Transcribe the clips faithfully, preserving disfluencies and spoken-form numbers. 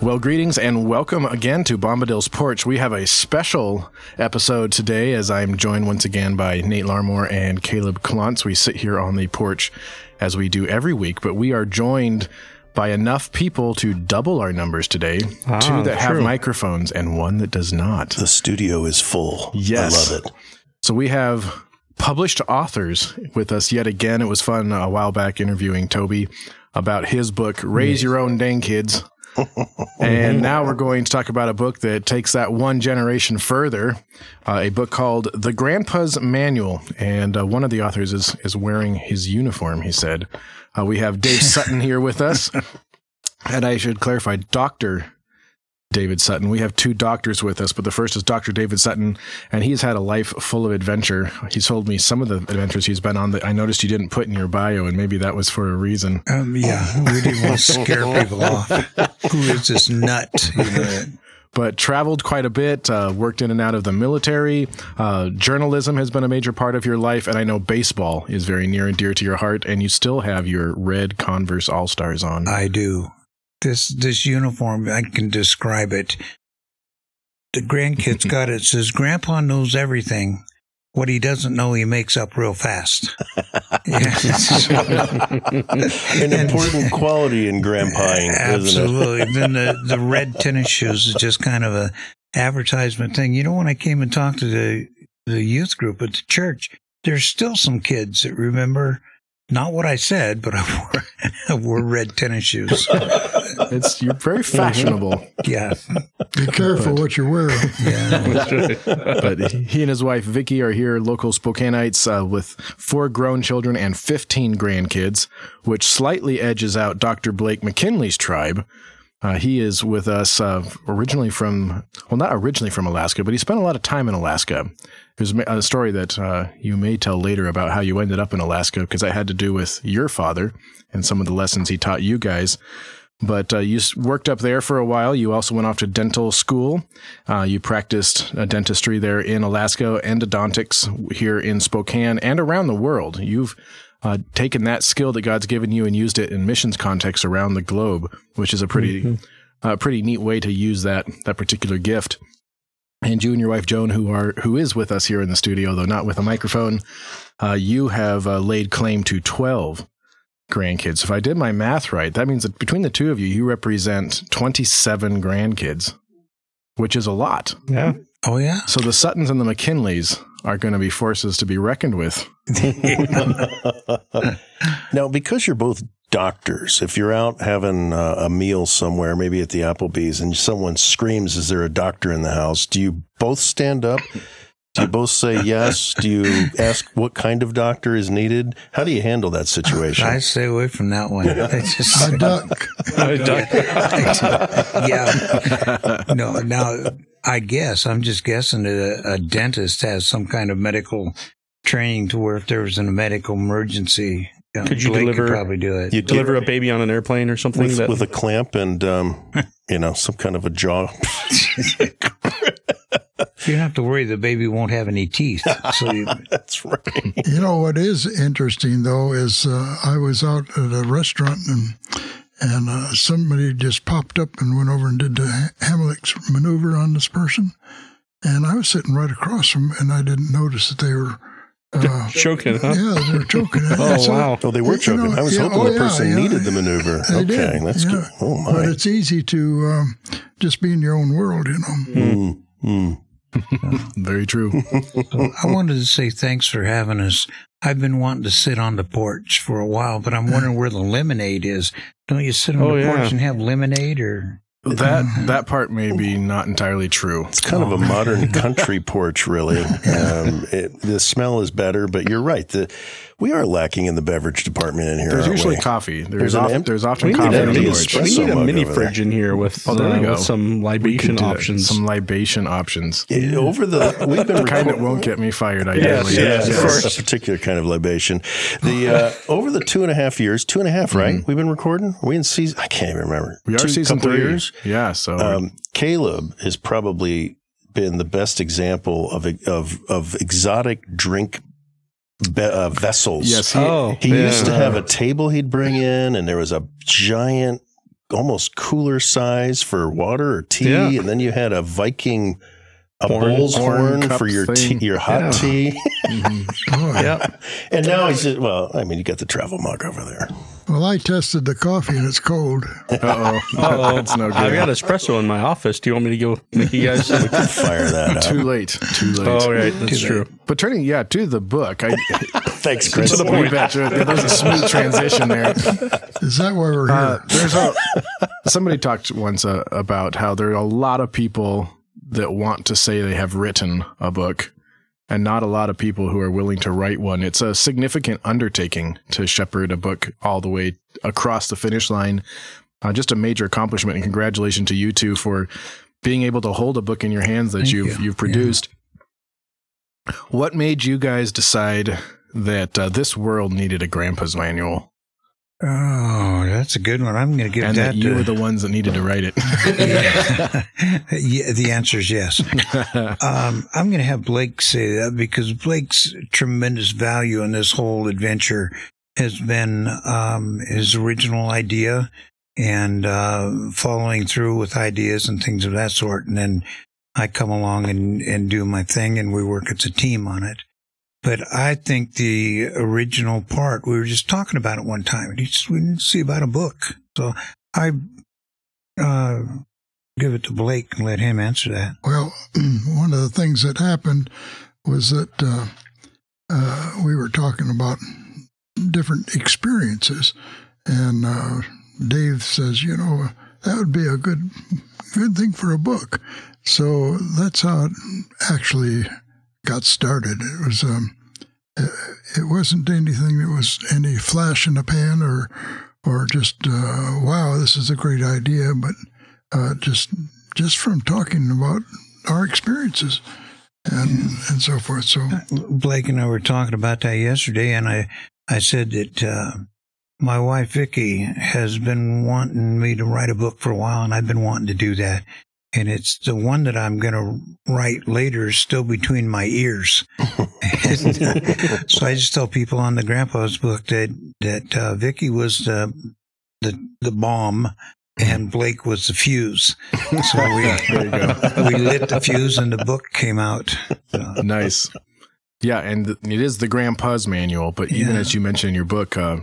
Well, greetings and welcome again to Bombadil's Porch. We have a special episode today as I'm joined once again by Nate Larmore and Caleb Klontz. We sit here on the porch as we do every week, but we are joined by enough people to double our numbers today. Ah, two that have true. microphones and one that does not. The studio is full. Yes. I love it. So we have published authors with us yet again. It was fun a while back interviewing Toby about his book, Raise Your Own Dang Kids. And now we're going to talk about a book that takes that one generation further, uh, a book called The Grandpa's Manual. And uh, one of the authors is, is wearing his uniform, he said. Uh, we have Dave Sutton here with us. And I should clarify, Doctor David Sutton. We have two doctors with us, but the first is Doctor David Sutton, and he's had a life full of adventure. He's told me some of the adventures he's been on that I noticed you didn't put in your bio, and maybe that was for a reason. Um, yeah, we didn't want to scare people off. Who is this nut? You know? But traveled quite a bit, uh, worked in and out of the military. Uh, journalism has been a major part of your life, and I know baseball is very near and dear to your heart, and you still have your red Converse All-Stars on. I do. This this uniform, I can describe it. The grandkids got it. It says, Grandpa knows everything. What he doesn't know, he makes up real fast. An important quality in grandpaing, absolutely. Isn't it? Absolutely. Then the, the red tennis shoes is just kind of a advertisement thing. You know, when I came and talked to the, the youth group at the church, there's still some kids that remember not what I said, but I wore, I wore red tennis shoes. It's You're very fashionable. Yeah. Be careful but, what you're wearing. Yeah. But he and his wife, Vicky, are here, local Spokaneites, uh, with four grown children and fifteen grandkids, which slightly edges out Doctor Blake McKinley's tribe. Uh, he is with us uh, originally from, well, not originally from Alaska, but he spent a lot of time in Alaska. There's a story that uh, you may tell later about how you ended up in Alaska, because that had to do with your father and some of the lessons he taught you guys. But uh, you worked up there for a while. You also went off to dental school. Uh, you practiced uh, dentistry there in Alaska, endodontics here in Spokane and around the world. You've uh, taken that skill that God's given you and used it in missions contexts around the globe, which is a pretty mm-hmm. uh, pretty neat way to use that that particular gift. And you and your wife, Joan, who are who is with us here in the studio, though not with a microphone, uh, you have uh, laid claim to twelve grandkids. If I did my math right, that means that between the two of you, you represent twenty-seven grandkids, which is a lot. Yeah. Oh, yeah. So the Suttons and the McKinleys are going to be forces to be reckoned with. Now, because you're both doctors, if you're out having uh, a meal somewhere, maybe at the Applebee's, and someone screams, is there a doctor in the house? Do you both stand up? Do you both say yes? Do you ask what kind of doctor is needed? How do you handle that situation? I stay away from that one. I just I duck. I duck. Yeah. No, now, I guess, I'm just guessing that a, a dentist has some kind of medical training to where if there was a medical emergency, um, could you Blake deliver? Could probably do it. You deliver a baby on an airplane or something with, that, with a clamp and um, you know, some kind of a jaw. You don't have to worry the baby won't have any teeth. So you, that's right. You know what is interesting though is uh, I was out at a restaurant and and uh, somebody just popped up and went over and did the Heimlich maneuver on this person, and I was sitting right across from and I didn't notice that they were. Uh, choking, huh? Yeah, they were choking. Oh, so, wow. Oh, they were choking. You know, I was yeah, hoping oh, the person yeah, yeah. needed the maneuver. They okay, did. That's yeah. good. Oh, my. But it's easy to um, just be in your own world, you know. Mm. Mm. Very true. I wanted to say thanks for having us. I've been wanting to sit on the porch for a while, but I'm wondering where the lemonade is. Don't you sit on oh, the yeah. porch and have lemonade or... That that part may be not entirely true. It's kind oh. of a modern country porch, really. Um, it, the smell is better, but you're right. The, we are lacking in the beverage department in here. There's usually we? coffee. There's there's, off, em- there's often coffee. In the porch. We need a mini fridge in here with, oh, uh, with some libation options. Some libation options. It, over the we've been the kind record- that won't get me fired. Ideally, yes, yes, yes. yes. It's a particular kind of libation. The uh, over the two and a half years, two and a half, right? Mm-hmm. We've been recording. Are we in season. I can't even remember. We are two, season three. Years? Yeah. So um, Caleb has probably been the best example of of of exotic drink. Be, uh, vessels. Yes. He, oh, he yeah. used to have a table he'd bring in, and there was a giant almost cooler size for water or tea, yeah. and then you had a Viking a bowl's horn for your tea, your hot yeah. tea. Mm-hmm. Oh, yeah. And now he's just, well, I mean, you got the travel mug over there. Well, I tested the coffee and it's cold. Uh-oh. Uh-oh. That's no good. I've got espresso in my office. Do you want me to go make you guys we can fire that up? Too late. Too late. Oh, right. That's Too true. Late. But turning, yeah, to the book. I, Thanks, Chris. To the point. There's a smooth transition there. Is that why we're here? Uh, there's a, somebody talked once uh, about how there are a lot of people that want to say they have written a book, and not a lot of people who are willing to write one. It's a significant undertaking to shepherd a book all the way across the finish line. Uh, just a major accomplishment, and congratulations to you two for being able to hold a book in your hands that Thank you've you. you've produced. Yeah. What made you guys decide that uh, this world needed a Grandpa's Manual? Oh, that's a good one. I'm going to give and that, that you to... you were the ones that needed to write it. Yeah, the answer is yes. Um, I'm going to have Blake say that, because Blake's tremendous value in this whole adventure has been um, his original idea and uh, following through with ideas and things of that sort. And then I come along and, and do my thing, and we work as a team on it. But I think the original part, we were just talking about it one time, and we didn't see about a book. So I uh, give it to Blake and let him answer that. Well, one of the things that happened was that uh, uh, we were talking about different experiences. And uh, Dave says, you know, that would be a good, good thing for a book. So that's how it actually got started. It was um, it wasn't anything that was any flash in the pan or or just uh, wow, this is a great idea, but uh, just just from talking about our experiences and yeah. and so forth. So Blake and I were talking about that yesterday, and I I said that uh, my wife Vicky has been wanting me to write a book for a while, and I've been wanting to do that. And it's the one that I'm going to write later is still between my ears. And, uh, so I just tell people on the Grandpa's book that that uh, Vicky was the, the the bomb and Blake was the fuse. So we there you go. we lit the fuse and the book came out. Uh, nice. Yeah, and it is the Grandpa's Manual. But even yeah. as you mentioned in your book, uh,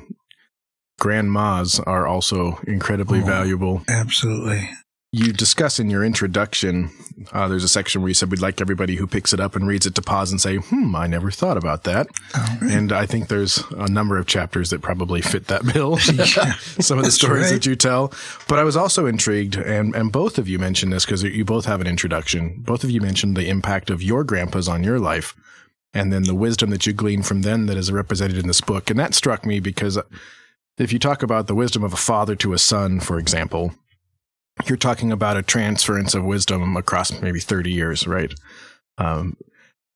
grandmas are also incredibly oh, valuable. Absolutely. You discuss in your introduction, uh, there's a section where you said we'd like everybody who picks it up and reads it to pause and say, hmm, I never thought about that. Oh, right. And I think there's a number of chapters that probably fit that bill, some of the stories right. that you tell. But I was also intrigued, and, and both of you mentioned this because you both have an introduction. Both of you mentioned the impact of your grandpas on your life and then the wisdom that you glean from them that is represented in this book. And that struck me because if you talk about the wisdom of a father to a son, for example, you're talking about a transference of wisdom across maybe thirty years, right? Um,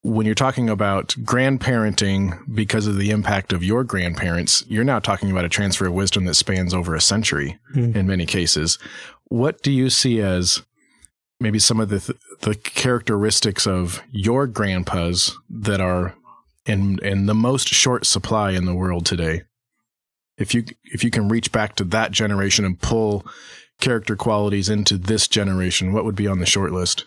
when you're talking about grandparenting because of the impact of your grandparents, you're now talking about a transfer of wisdom that spans over a century mm. in many cases. What do you see as maybe some of the th- the characteristics of your grandpas that are in in the most short supply in the world today? If you if you can reach back to that generation and pull character qualities into this generation, what would be on the short list?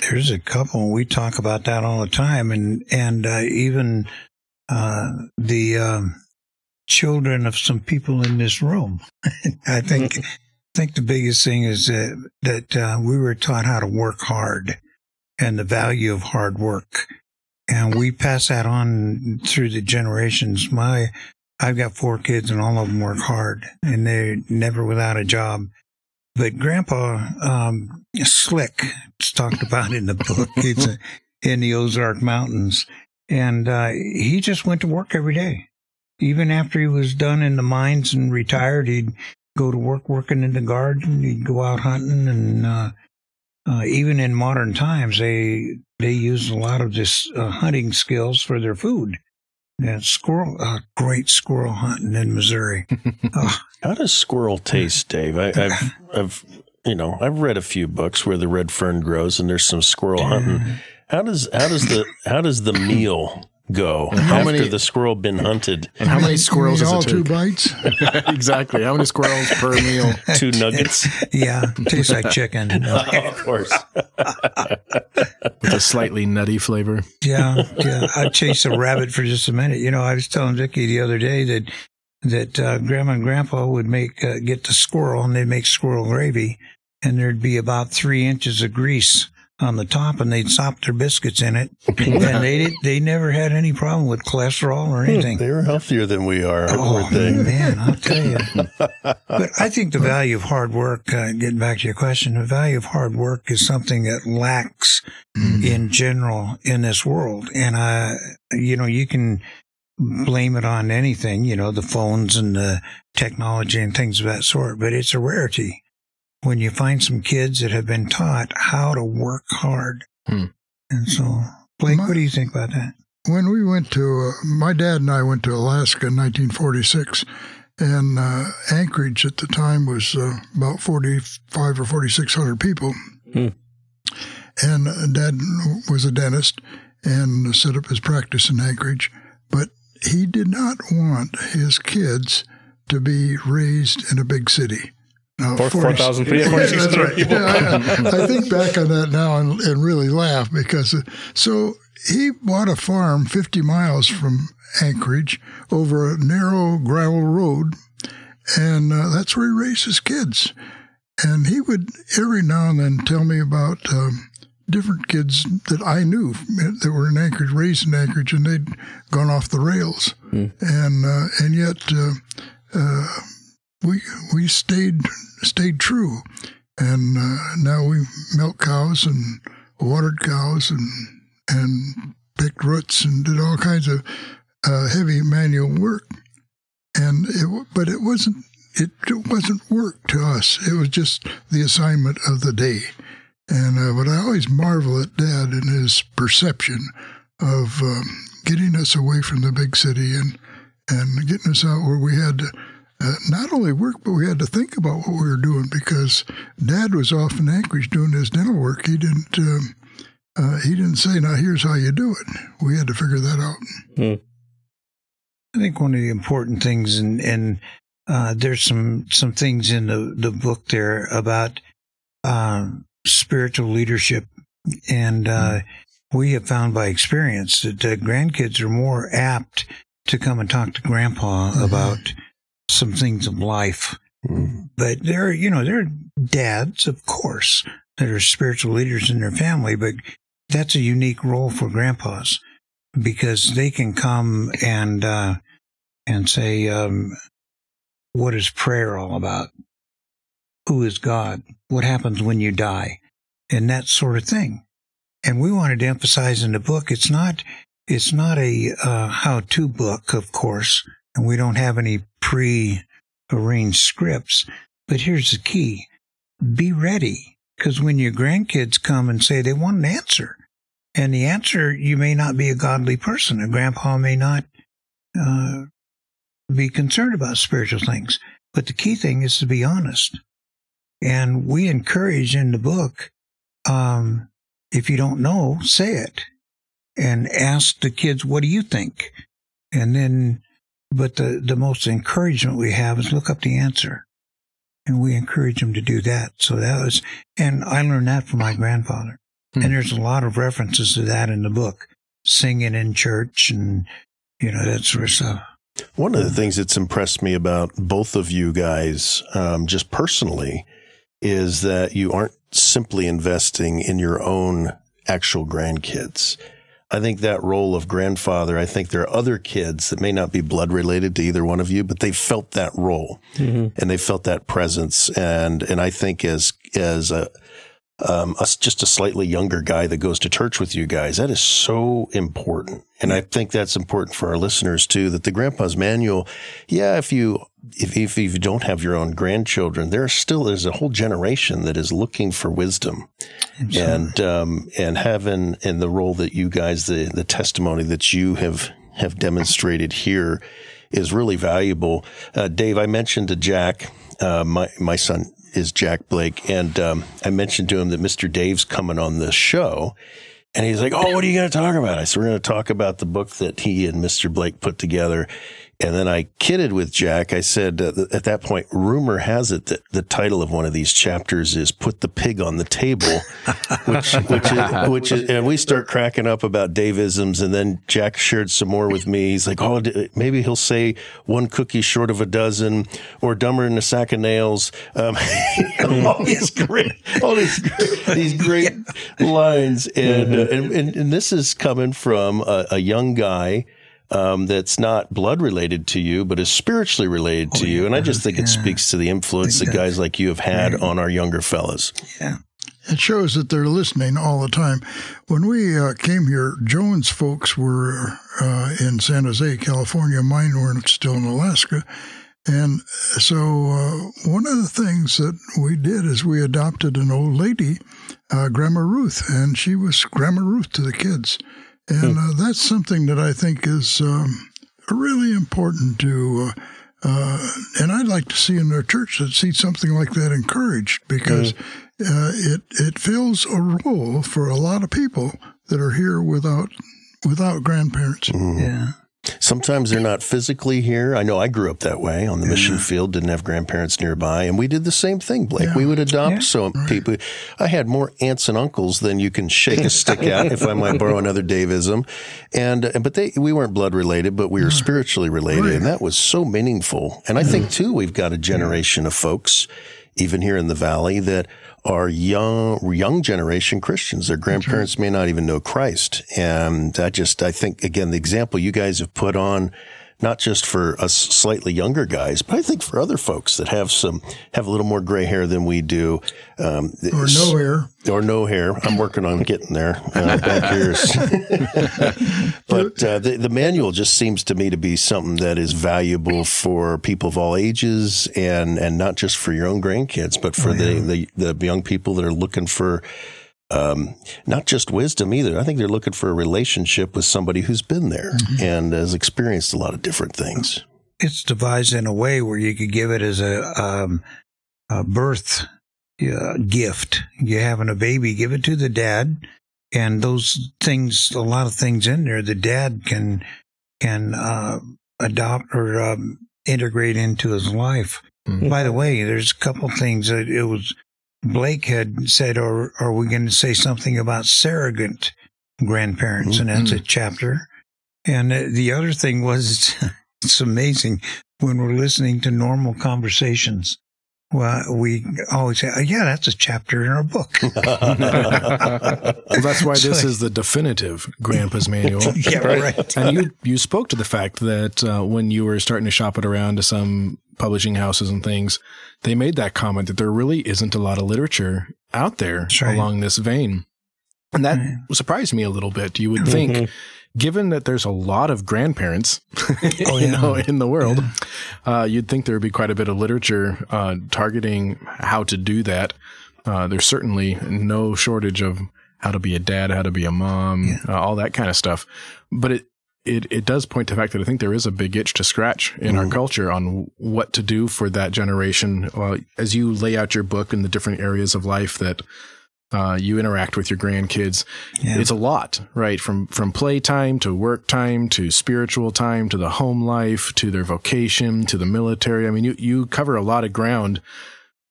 There's a couple. We talk about that all the time. And, and uh, even uh, the um, children of some people in this room. I think think the biggest thing is that, that uh, we were taught how to work hard and the value of hard work. And we pass that on through the generations. My I've got four kids, and all of them work hard, and they're never without a job. But Grandpa um, Slick is talked about in the book. He's a, in the Ozark Mountains, and uh, he just went to work every day. Even after he was done in the mines and retired, he'd go to work working in the garden. He'd go out hunting, and uh, uh, even in modern times, they they use a lot of this uh, hunting skills for their food. Yeah, squirrel, uh, great squirrel hunting in Missouri. Oh. How does squirrel taste, Dave? I, I've, I've, you know, I've read a few books where the red fern grows, and there's some squirrel hunting. How does, how does the, how does the meal go and how after many, the squirrel been hunted. And how many squirrels does it take? Two bites? Exactly. How many squirrels per meal? Two nuggets? Yeah. Tastes like chicken. No. Oh, of course. With a slightly nutty flavor. Yeah. Yeah. I chased a rabbit for just a minute. You know, I was telling Vicky the other day that that uh, Grandma and Grandpa would make uh, get the squirrel, and they'd make squirrel gravy, and there'd be about three inches of grease on the top, and they'd sop their biscuits in it, and they they never had any problem with cholesterol or anything. They were healthier than we are, oh, weren't they? Man, I'll tell you. But I think the value of hard work, uh, getting back to your question, the value of hard work is something that lacks mm-hmm. in general in this world. And, I, you know, you can blame it on anything, you know, the phones and the technology and things of that sort, but it's a rarity. When you find some kids that have been taught how to work hard. Hmm. And so, Blake, my, what do you think about that? When we went to, uh, my dad and I went to Alaska in nineteen forty-six, and uh, Anchorage at the time was uh, about forty-five or forty-six hundred people. Hmm. And uh, Dad was a dentist and set up his practice in Anchorage, but he did not want his kids to be raised in a big city. No, four thousand four, yeah, that's right. People. Yeah, I, I think back on that now and, and really laugh because uh, so he bought a farm fifty miles from Anchorage over a narrow gravel road, and uh, that's where he raised his kids. And he would every now and then tell me about um, different kids that I knew that were in Anchorage, raised in Anchorage, and they'd gone off the rails. Mm. And uh, and yet uh, uh, we we stayed. Stayed true, and uh, now we milk cows and watered cows and and picked roots and did all kinds of uh, heavy manual work. And it, but it wasn't it, it wasn't work to us. It was just the assignment of the day. And uh, but I always marvel at Dad and his perception of um, getting us away from the big city and and getting us out where we had to. Uh, not only work, but we had to think about what we were doing because Dad was off in Anchorage doing his dental work. He didn't. Um, uh, he didn't say, "Now here's how you do it." We had to figure that out. Mm. I think one of the important things, and and uh, there's some some things in the the book there about uh, spiritual leadership, and uh, we have found by experience that uh, grandkids are more apt to come and talk to Grandpa mm-hmm. about some things of life, mm. but there, you know, there are dads, of course, that are spiritual leaders in their family, but that's a unique role for grandpas because they can come and uh, and say, um, "What is prayer all about? Who is God? What happens when you die?" and that sort of thing. And we wanted to emphasize in the book, it's not, it's not a uh, how-to book, of course. And we don't have any pre-arranged scripts. But here's the key. Be ready. Because when your grandkids come and say they want an answer, and the answer, you may not be a godly person. A grandpa may not uh, be concerned about spiritual things. But the key thing is to be honest. And we encourage in the book, um, if you don't know, say it. And ask the kids, what do you think? And then... But the, the most encouragement we have is look up the answer. And we encourage them to do that. So that was, and I learned that from my grandfather. Hmm. And there's a lot of references to that in the book, singing in church and, you know, that sort of stuff. One of the things that's impressed me about both of you guys, um, just personally, is that you aren't simply investing in your own actual grandkids. I think that role of grandfather, I think there are other kids that may not be blood related to either one of you, but they felt that role mm-hmm. and they felt that presence. And, and I think as, as a, um, a, just a slightly younger guy that goes to church with you guys, that is so important. And I think that's important for our listeners too, that the Grandpa's Manual. Yeah. If you, if, if you don't have your own grandchildren, there still is a whole generation that is looking for wisdom. Absolutely. and, um, and having and the role that you guys, the, the testimony that you have, have demonstrated here is really valuable. Uh, Dave, I mentioned to Jack, uh, my, my son is Jack Blake. And, um, I mentioned to him that Mister Dave's coming on this show. And he's like, oh, what are you going to talk about? I said, we're going to talk about the book that he and Mister Blake put together. And then I kidded with Jack. I said, uh, at that point, rumor has it that the title of one of these chapters is Put the Pig on the Table, which, which, is, which is, and we start cracking up about Dave-isms. And then Jack shared some more with me. He's like, oh, maybe he'll say one cookie short of a dozen or dumber than a sack of nails. Um, all these great, all these great, these great yeah. lines. And, uh, and, and, and this is coming from a, a young guy. Um, that's not blood related to you, but is spiritually related oh, to you. And I just think yeah. it speaks to the influence that guys like you have had right. on our younger fellas. Yeah. It shows that they're listening all the time. When we uh, came here, Joan's folks were uh, in San Jose, California. Mine were still in Alaska. And so uh, one of the things that we did is we adopted an old lady, uh, Grandma Ruth, and she was Grandma Ruth to the kids. And uh, that's something that I think is um, really important to, uh, uh, and I'd like to see in their church that see something like that encouraged, because mm-hmm. uh, it it fills a role for a lot of people that are here without without grandparents. Mm-hmm. Yeah. Sometimes they're not physically here. I know I grew up that way on the yeah. mission field, didn't have grandparents nearby. And we did the same thing, Blake. Yeah. We would adopt yeah. some right. people. I had more aunts and uncles than you can shake a stick at, if I might borrow another Dave-ism. And, but they, we weren't blood related, but we were yeah. spiritually related. Right. And that was so meaningful. And I yeah. think, too, we've got a generation of folks, even here in the Valley, that are young, young generation Christians. Their grandparents may not even know Christ. And I just, I think, again, the example you guys have put on, not just for us slightly younger guys, but I think for other folks that have some, have a little more gray hair than we do. Um, or no hair. Or no hair. I'm working on getting there. Uh, back years. But uh, the, the manual just seems to me to be something that is valuable for people of all ages, and, and not just for your own grandkids, but for oh, yeah. the, the, the young people that are looking for Um, not just wisdom either. I think they're looking for a relationship with somebody who's been there mm-hmm. and has experienced a lot of different things. It's devised in a way where you could give it as a, um, a birth uh, gift. You're having a baby, give it to the dad, and those things, a lot of things in there, the dad can can uh, adopt or um, integrate into his life. Mm-hmm. By the way, there's a couple things that it was. Blake had said, or are we going to say something about surrogate grandparents? Mm-hmm. And that's a chapter. And the other thing was, it's, it's amazing when we're listening to normal conversations. Well, we always say, oh, yeah, that's a chapter in our book. Well, that's why this so, is the definitive Grandpa's Manual. Yeah, right. And you, you spoke to the fact that uh, when you were starting to shop it around to some publishing houses and things, they made that comment that there really isn't a lot of literature out there right. along this vein. And that right. surprised me a little bit. You would think, mm-hmm. given that there's a lot of grandparents oh, you yeah. know, in the world, yeah. uh, you'd think there would be quite a bit of literature uh, targeting how to do that. Uh, there's certainly no shortage of how to be a dad, how to be a mom, yeah. uh, all that kind of stuff. But it, It it does point to the fact that I think there is a big itch to scratch in Ooh. Our culture on what to do for that generation. Uh, as you lay out your book in the different areas of life that uh, you interact with your grandkids, yeah. it's a lot, right? From from playtime to work time to spiritual time to the home life to their vocation to the military. I mean, you, you cover a lot of ground.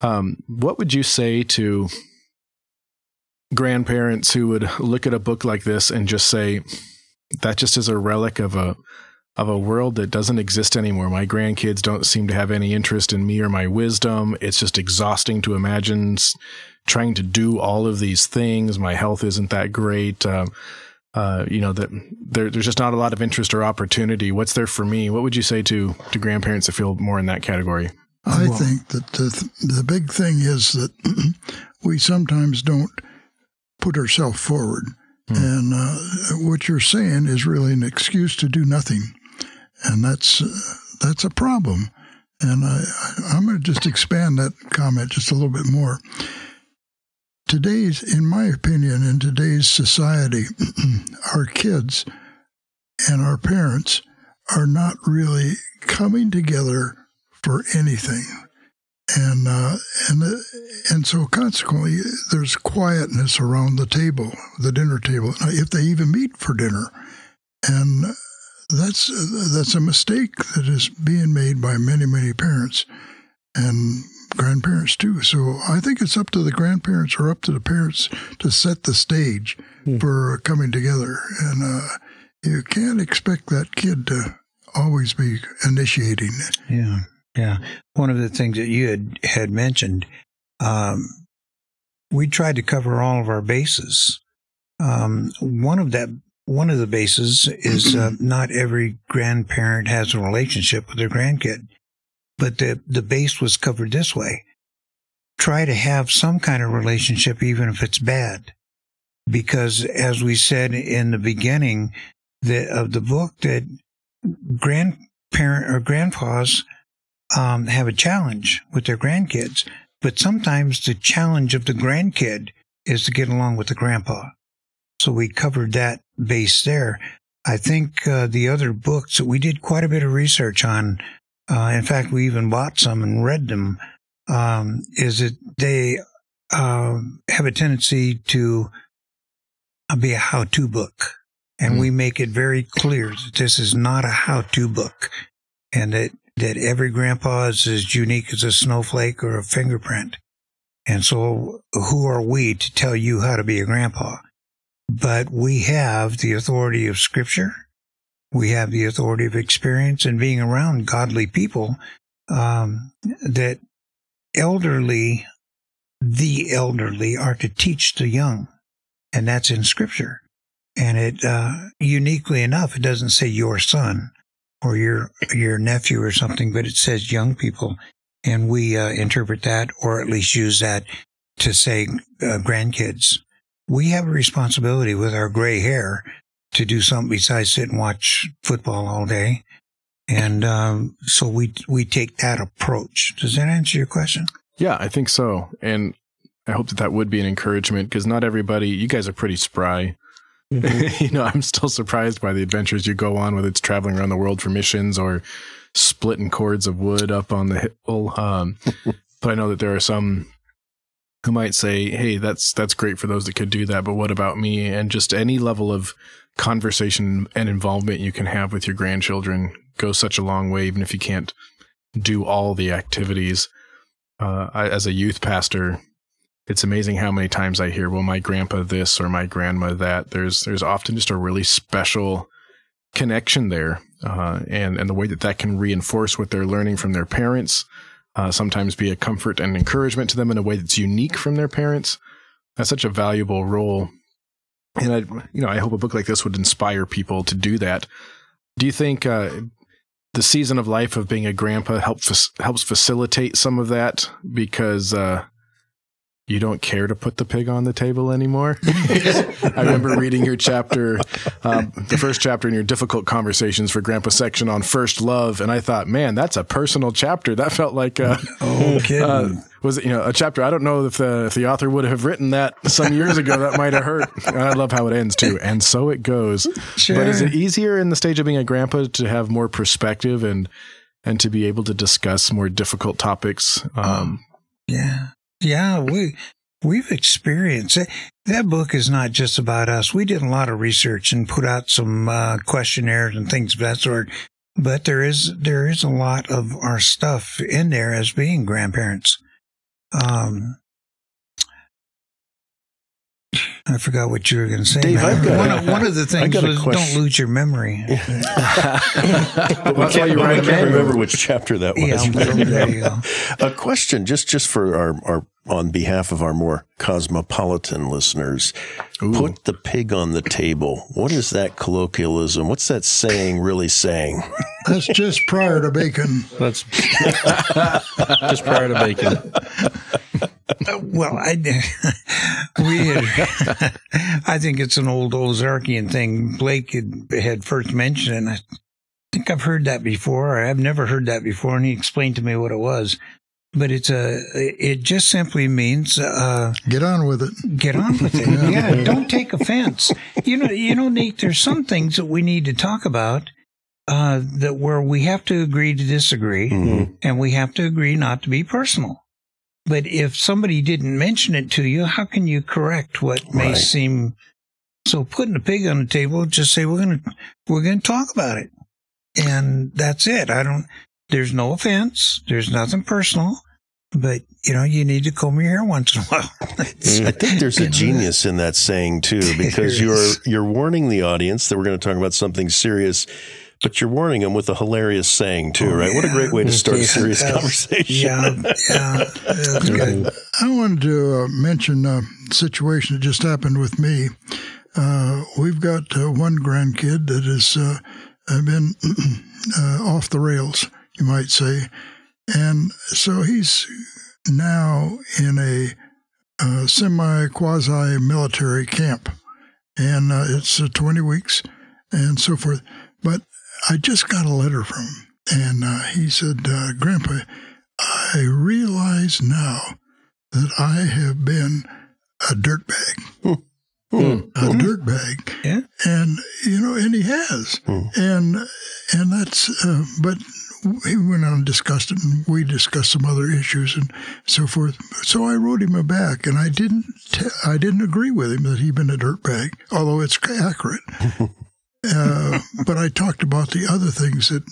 Um, what would you say to grandparents who would look at a book like this and just say, that just is a relic of a of a world that doesn't exist anymore. My grandkids don't seem to have any interest in me or my wisdom. It's just exhausting to imagine trying to do all of these things. My health isn't that great. Uh, uh, you know, that there, there's just not a lot of interest or opportunity. What's there for me? What would you say to, to grandparents that feel more in that category? I well, think that the, th- the big thing is that we sometimes don't put ourselves forward. And uh, what you're saying is really an excuse to do nothing, and that's uh, that's a problem. And I, I'm going to just expand that comment just a little bit more. Today's, in my opinion, in today's society, our kids and our parents are not really coming together for anything. And uh, and and so consequently, there's quietness around the table, the dinner table, if they even meet for dinner. And that's that's a mistake that is being made by many, many parents and grandparents too. So I think it's up to the grandparents or up to the parents to set the stage hmm. for coming together. And uh, you can't expect that kid to always be initiating. Yeah. Yeah. One of the things that you had, had mentioned, um, we tried to cover all of our bases. Um, one of that, one of the bases is uh, not every grandparent has a relationship with their grandkid, but the, the base was covered this way. Try to have some kind of relationship, even if it's bad, because as we said in the beginning that, of the book, that grandparent or grandpas Um, have a challenge with their grandkids, but sometimes the challenge of the grandkid is to get along with the grandpa. So we covered that base there. I think uh, the other books that we did quite a bit of research on, uh, in fact, we even bought some and read them, um, is that they uh, have a tendency to be a how-to book. And mm-hmm. we make it very clear that this is not a how-to book and that that every grandpa is as unique as a snowflake or a fingerprint. And so who are we to tell you how to be a grandpa? But we have the authority of Scripture. We have the authority of experience and being around godly people, um, that elderly, the elderly are to teach the young. And that's in Scripture. And it, uh, uniquely enough, it doesn't say your son or your your nephew or something, but it says young people, and we uh, interpret that, or at least use that to say uh, grandkids. We have a responsibility with our gray hair to do something besides sit and watch football all day, and um, so we we take that approach. Does that answer your question? Yeah, I think so, and I hope that that would be an encouragement, because not everybody. You guys are pretty spry. Mm-hmm. You know, I'm still surprised by the adventures you go on, whether it's traveling around the world for missions or splitting cords of wood up on the hill. Um, but I know that there are some who might say, hey, that's that's great for those that could do that, but what about me? And just any level of conversation and involvement you can have with your grandchildren goes such a long way, even if you can't do all the activities. Uh, I, as a youth pastor, it's amazing how many times I hear, well, my grandpa this or my grandma that. There's there's often just a really special connection there, uh, and, and the way that that can reinforce what they're learning from their parents, uh, sometimes be a comfort and encouragement to them in a way that's unique from their parents. That's such a valuable role. And, I, you know, I hope a book like this would inspire people to do that. Do you think uh, the season of life of being a grandpa help, helps facilitate some of that? Because Uh, you don't care to put the pig on the table anymore. I remember reading your chapter, um, the first chapter in your difficult conversations for Grandpa section on first love. And I thought, man, that's a personal chapter. That felt like a, oh, uh, was it, you know, a chapter. I don't know if the, if the author would have written that some years ago, that might've hurt. And I love how it ends too. And so it goes, sure. But is it easier in the stage of being a grandpa to have more perspective and, and to be able to discuss more difficult topics? Um, yeah. Yeah, we, we've experienced it. That book is not just about us. We did a lot of research and put out some uh, questionnaires and things of that sort. But there is there is a lot of our stuff in there as being grandparents. Um, I forgot what you were going to say. Dave, I've got, one, of, one of the things was don't lose your memory. But that's why you I can't remember which chapter that was. Yeah, well, there you go. A question, just just for our, our on behalf of our more cosmopolitan listeners. Ooh. Put the pig on the table. What is that colloquialism? What's that saying really saying? That's just prior to bacon. That's just prior to bacon. Well, I, we had, I think it's an old Ozarkian thing. Blake had, had first mentioned it, and I think I've heard that before. Or I've never heard that before, and he explained to me what it was. But it's a, it just simply means uh, get on with it. Get on with it. Yeah, yeah, don't take offense. You know, you know, Nate. There's some things that we need to talk about uh, that where we have to agree to disagree, mm-hmm. and we have to agree not to be personal. But if somebody didn't mention it to you, how can you correct what may right. seem? So putting a pig on the table, just say we're gonna we're gonna talk about it, and that's it. I don't. There's no offense. There's nothing personal. But, you know, you need to comb your hair once in a while. mm, I think there's a genius in that saying, too, because you're you're warning the audience that we're going to talk about something serious, but you're warning them with a hilarious saying, too, oh, right? Yeah. What a great way to start yeah, a serious uh, conversation. Yeah, yeah. That's good. I wanted to uh, mention a situation that just happened with me. Uh, we've got uh, one grandkid that has uh, been uh, off the rails, you might say. And so he's now in a uh, semi-quasi-military camp, and uh, it's uh, twenty weeks and so forth. But I just got a letter from him, and uh, he said, uh, Grandpa, I realize now that I have been a dirtbag. Mm. Mm. A mm. dirtbag. Yeah. And, you know, and he has. Mm. And, and that's, uh, but... He went on and discussed it, and we discussed some other issues and so forth. So I wrote him back, and I didn't t- I didn't agree with him that he'd been a dirtbag, although it's accurate. uh, but I talked about the other things that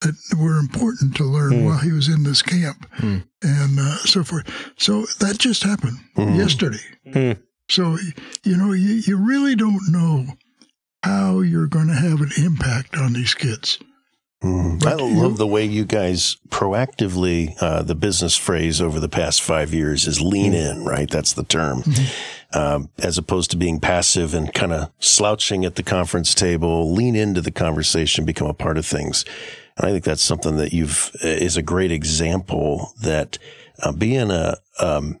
that were important to learn mm. while he was in this camp mm. and uh, so forth. So that just happened mm. yesterday. Mm. So, you know, you, you really don't know how you're going to have an impact on these kids. Mm. I love the way you guys proactively, uh, the business phrase over the past five years is lean in, right? That's the term. Mm-hmm. Um, as opposed to being passive and kind of slouching at the conference table, lean into the conversation, become a part of things. And I think that's something that you've, uh, is a great example that, uh, being a, um,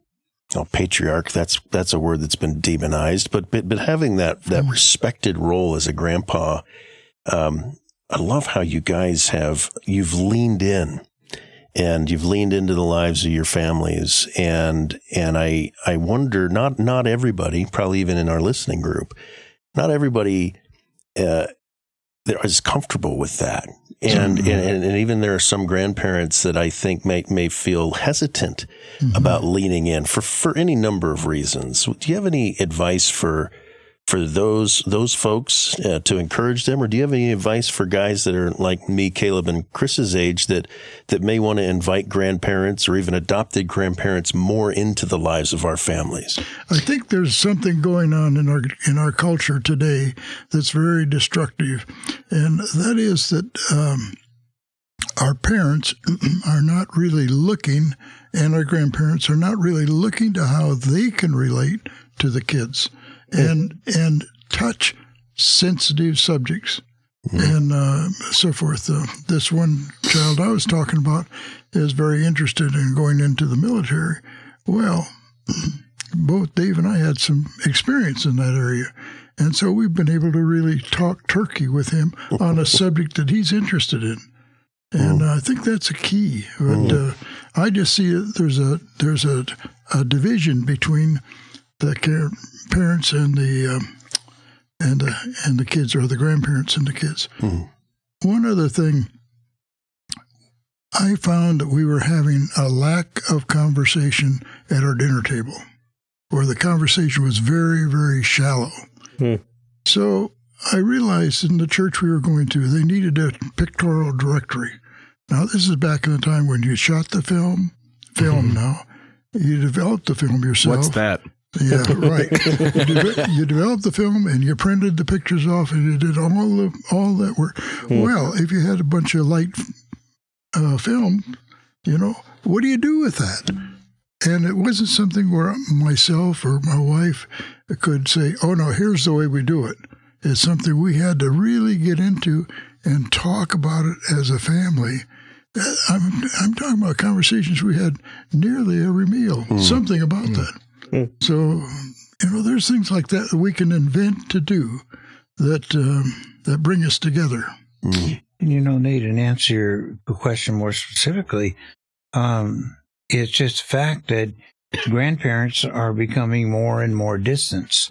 Oh, patriarch, that's, that's a word that's been demonized, but, but, but having that, that mm-hmm. respected role as a grandpa, um, I love how you guys have, you've leaned in and you've leaned into the lives of your families. And, and I, I wonder, not, not everybody, probably even in our listening group, not everybody, uh, is comfortable with that. And, mm-hmm. and, and even there are some grandparents that I think may, may feel hesitant mm-hmm. about leaning in for, for any number of reasons. Do you have any advice for, for those those folks uh, to encourage them? Or do you have any advice for guys that are like me, Caleb, and Chris's age that that may want to invite grandparents or even adopted grandparents more into the lives of our families? I think there's something going on in our in our culture today that's very destructive, and that is that um, our parents are not really looking, and our grandparents are not really looking to how they can relate to the kids. And and touch sensitive subjects mm-hmm. and uh, so forth. Uh, this one child I was talking about is very interested in going into the military. Well, both Dave and I had some experience in that area. And so we've been able to really talk turkey with him on a subject that he's interested in. And mm. I think that's a key. But, uh, I just see there's a there's a, a division between the care, parents and the um, and uh, and the kids, or the grandparents and the kids. Hmm. One other thing, I found that we were having a lack of conversation at our dinner table, where the conversation was very, very shallow. Hmm. So I realized in the church we were going to, they needed a pictorial directory. Now, this is back in the time when you shot the film, film mm-hmm. now. You developed the film yourself. What's that? Yeah, right. You, de- you developed the film and you printed the pictures off and you did all the, all that work. Mm. Well, if you had a bunch of light uh, film, you know, what do you do with that? And it wasn't something where myself or my wife could say, oh, no, here's the way we do it. It's something we had to really get into and talk about it as a family. I'm, I'm talking about conversations we had nearly every meal, mm. something about mm. that. So, you know, there's things like that that we can invent to do that um, that bring us together. Mm. You know, Nate, and answer your question more specifically, um, it's just the fact that grandparents are becoming more and more distant.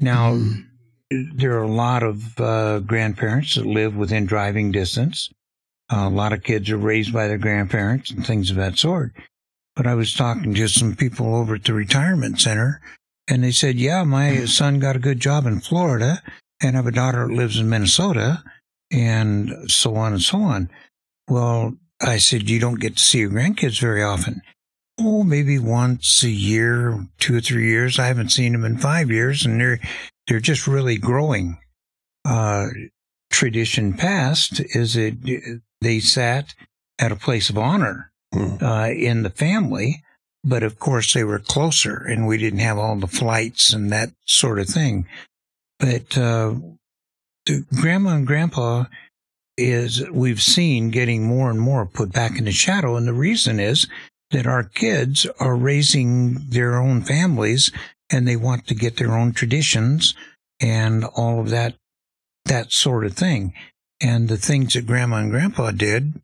Now, mm. there are a lot of uh, grandparents that live within driving distance. Uh, a lot of kids are raised by their grandparents and things of that sort. But I was talking to some people over at the retirement center, and they said, yeah, my son got a good job in Florida, and I have a daughter that lives in Minnesota, and so on and so on. Well, I said, you don't get to see your grandkids very often. Oh, maybe once a year, two or three years. I haven't seen them in five years, and they're they're just really growing. Uh, tradition past is it they sat at a place of honor mm. uh, in the family, but of course they were closer, and we didn't have all the flights and that sort of thing. But uh, grandma and grandpa is we've seen getting more and more put back in the shadow, and the reason is that our kids are raising their own families and they want to get their own traditions and all of that, that sort of thing. And the things that grandma and grandpa did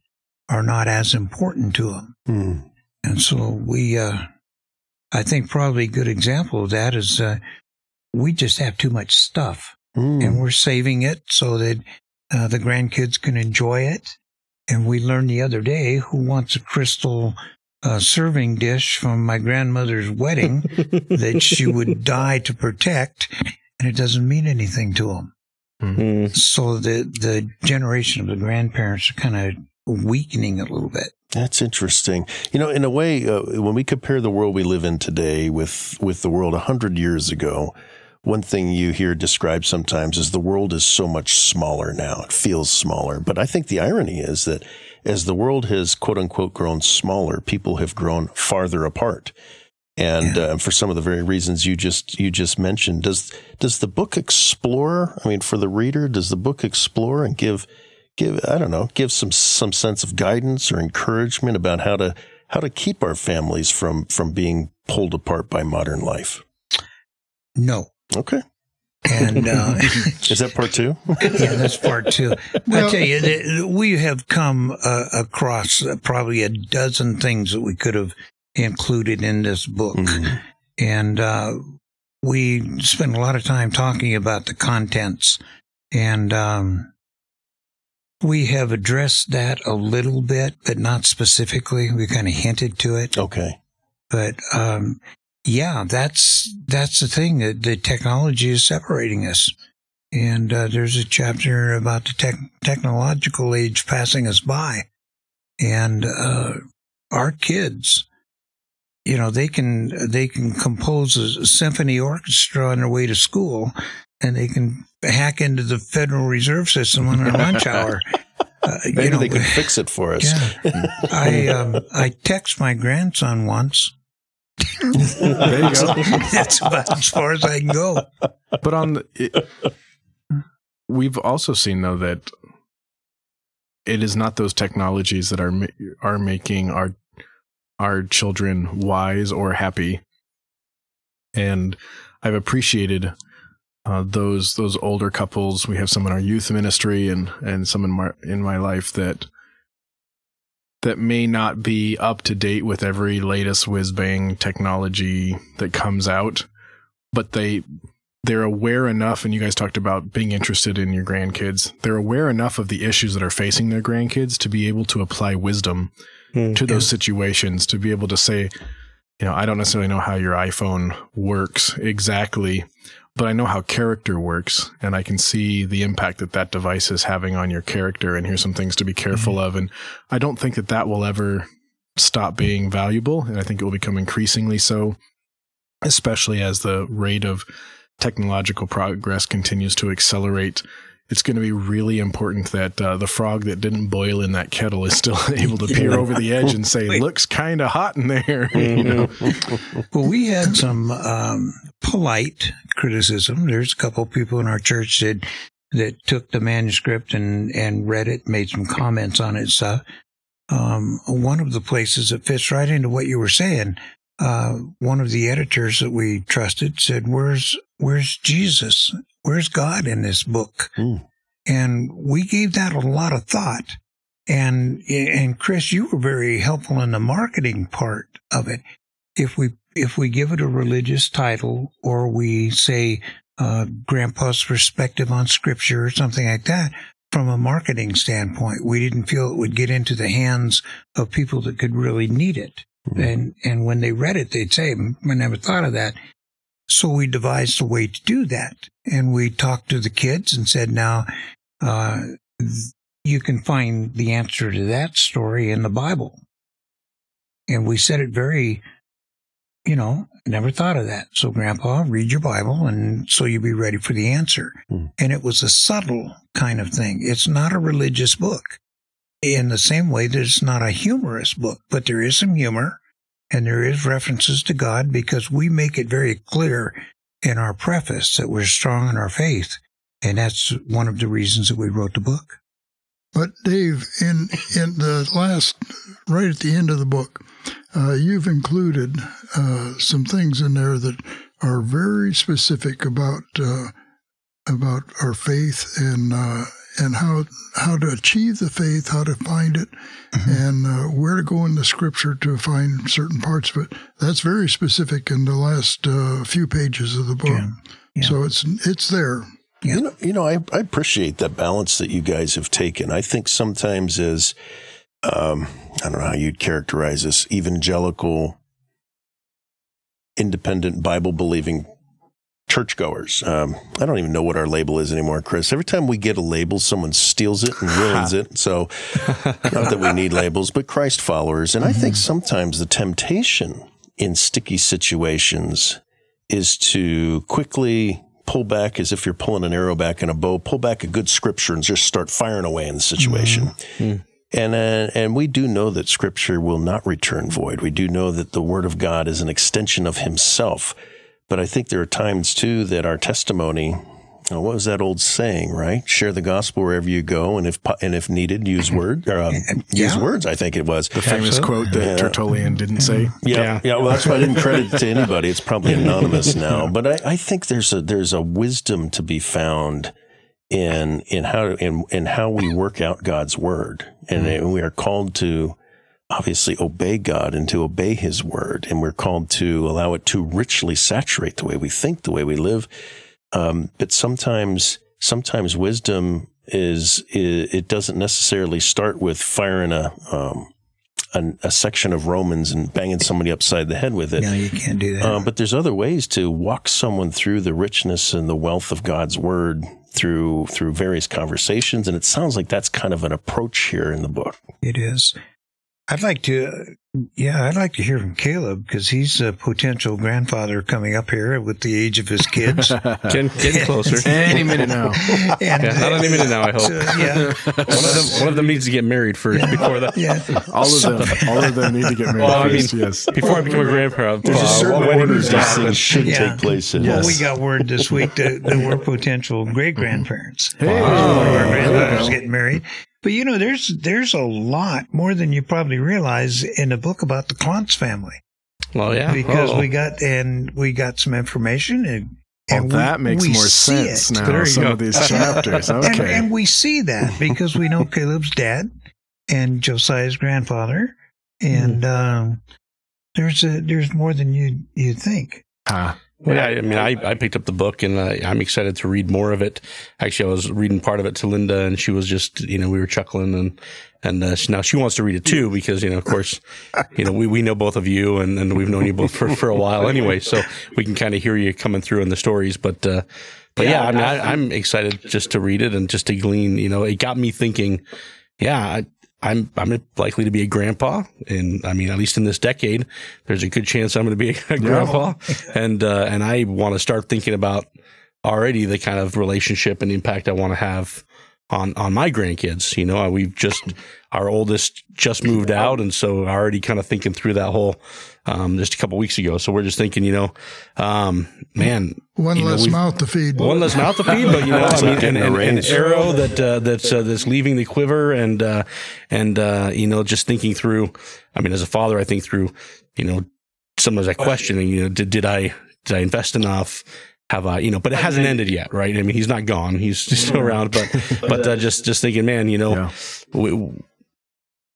are not as important to them. Hmm. And so we, uh, I think probably a good example of that is uh, we just have too much stuff hmm. and we're saving it so that uh, the grandkids can enjoy it. And we learned the other day who wants a crystal a serving dish from my grandmother's wedding that she would die to protect, and it doesn't mean anything to them. Mm-hmm. So the, the generation of the grandparents are kind of weakening a little bit. That's interesting. You know, in a way, uh, when we compare the world we live in today with, with the world one hundred years ago, one thing you hear described sometimes is the world is so much smaller now. It feels smaller. But I think the irony is that as the world has, quote unquote, grown smaller, people have grown farther apart. And yeah. uh, for some of the very reasons you just you just mentioned, does does the book explore? I mean, for the reader, does the book explore and give give I don't know, give some some sense of guidance or encouragement about how to how to keep our families from from being pulled apart by modern life? No. Okay. And uh, is that part two? Yeah, that's part two. Well, I tell you, we have come uh, across probably a dozen things that we could have included in this book. Mm-hmm. And uh, we spent a lot of time talking about the contents. And um, we have addressed that a little bit, but not specifically. We kind of hinted to it. Okay. But um Yeah, that's that's the thing, that the technology is separating us. And uh, there's a chapter about the tech- technological age passing us by. And uh, our kids, you know, they can they can compose a symphony orchestra on their way to school, and they can hack into the Federal Reserve System on their lunch hour. Uh, Maybe you know, they can fix it for us. Yeah. I um, I text my grandson once. There you go. That's about as far as I can go. But on the, it, we've also seen though that it is not those technologies that are are making our our children wise or happy. And I've appreciated uh, those those older couples. We have some in our youth ministry and and some in my in my life that. that may not be up to date with every latest whiz-bang technology that comes out, but they, they're aware enough, and you guys talked about being interested in your grandkids, they're aware enough of the issues that are facing their grandkids to be able to apply wisdom mm-hmm. to those situations, to be able to say, you know, I don't necessarily know how your iPhone works exactly, but I know how character works, and I can see the impact that that device is having on your character, and here's some things to be careful mm-hmm. of. And I don't think that that will ever stop being valuable, and I think it will become increasingly so, especially as the rate of technological progress continues to accelerate. It's going to be really important that uh, the frog that didn't boil in that kettle is still able to peer over the edge and say, looks kind of hot in there. You know? Well, we had some um, polite criticism. There's a couple of people in our church that, that took the manuscript and, and read it, made some comments on it. So, um, one of the places that fits right into what you were saying, uh, one of the editors that we trusted said, where's, where's Jesus? Where's God in this book? Ooh. And we gave that a lot of thought. And and Chris, you were very helpful in the marketing part of it. If we if we give it a religious title, or we say uh, grandpa's perspective on scripture or something like that from a marketing standpoint. We didn't feel it would get into the hands of people that could really need it. Mm-hmm. And, and when they read it, they'd say, I never thought of that. So we devised a way to do that. And we talked to the kids and said, now, uh, you can find the answer to that story in the Bible. And we said it very, you know, never thought of that. So, Grandpa, read your Bible, and so you'll be ready for the answer. Mm. And it was a subtle kind of thing. It's not a religious book. In the same way that it's not a humorous book, but there is some humor, and there is references to God, because we make it very clear in our preface that we're strong in our faith. And that's one of the reasons that we wrote the book. But Dave, in in the last, right at the end of the book, uh, you've included uh, some things in there that are very specific about uh, about our faith and uh, and how how to achieve the faith, how to find it, mm-hmm. and uh, where to go in the Scripture to find certain parts of it. That's very specific in the last uh, few pages of the book. Yeah. Yeah. So it's it's there. Yeah. You know, you know, I, I appreciate that balance that you guys have taken. I think sometimes as, um, I don't know how you'd characterize this, evangelical, independent, Bible-believing churchgoers. Um, I don't even know what our label is anymore, Chris. Every time we get a label, someone steals it and ruins it. So not that we need labels, but Christ followers. And mm-hmm. I think sometimes the temptation in sticky situations is to quickly pull back as if you're pulling an arrow back in a bow, pull back a good scripture and just start firing away in the situation. Mm-hmm. Mm. And uh, and we do know that scripture will not return void. We do know that the word of God is an extension of himself. But I think there are times, too, that our testimony, oh, what was that old saying, right? Share the gospel wherever you go, and if and if needed, use, word, or, um, yeah. use words, I think it was. The famous quote that yeah. Tertullian didn't say. Yeah, yeah. yeah, well, that's why I didn't credit it to anybody. It's probably anonymous now. But I, I think there's a there's a wisdom to be found in in how in, in how we work out God's word. And mm-hmm. we are called to obviously obey God and to obey his word. And we're called to allow it to richly saturate the way we think, the way we live. Um, but sometimes, sometimes wisdom is, is, it doesn't necessarily start with firing a, um, a, a section of Romans and banging somebody upside the head with it. No, you can't do that. Um, but there's other ways to walk someone through the richness and the wealth of God's word through, through various conversations. And it sounds like that's kind of an approach here in the book. It is. I'd like to, yeah, I'd like to hear from Caleb, because he's a potential grandfather coming up here with the age of his kids. Getting, getting closer. Any minute now. And, yeah, not any minute now, I hope. So, yeah. one, of them, one of them needs to get married first before that. Yeah. All of them all of them need to get married well, first, I mean, yes. Before I become a grandpa, there's uh, a certain order these things should yeah. take place in. Yes. Well, we got word this week that, that we're potential great-grandparents. Hey. Wow. Wow. One of our grandfathers getting married. But, you know, there's there's a lot more than you probably realize in the book about the Klontz family. Well, yeah. Because oh. we got and we got some information. And, well, and that we, makes we more sense it. Now, some go. Of these chapters. Okay. And, and we see that because we know Caleb's dad and Josiah's grandfather. And mm. um, there's a, there's more than you, you think. Huh. Well, yeah, I mean, I, I picked up the book, and uh, I'm excited to read more of it. Actually, I was reading part of it to Linda, and she was just, you know, we were chuckling, and and uh, now she wants to read it too, because, you know, of course, you know, we, we know both of you, and, and we've known you both for, for a while anyway, so we can kind of hear you coming through in the stories. But uh, but yeah, I mean, I, I'm excited just to read it and just to glean. You know, it got me thinking. Yeah. I, I'm I'm likely to be a grandpa, and I mean, at least in this decade, there's a good chance I'm going to be a, a grandpa, and uh, and I want to start thinking about already the kind of relationship and impact I want to have on on my grandkids. You know, we've just our oldest just moved out, and so already kind of thinking through that whole um, just a couple weeks ago. So we're just thinking, you know, um, man. One less know, mouth to feed. One less mouth to feed, but you know, I mean, an, an, an arrow that uh, that's uh, that's leaving the quiver, and uh, and uh, you know, just thinking through. I mean, as a father, I think through, you know, sometimes I question, you know, did did I did I invest enough? Have I, you know, but it hasn't ended yet, right? I mean, he's not gone; he's still around. But but uh, just just thinking, man, you know, yeah. we,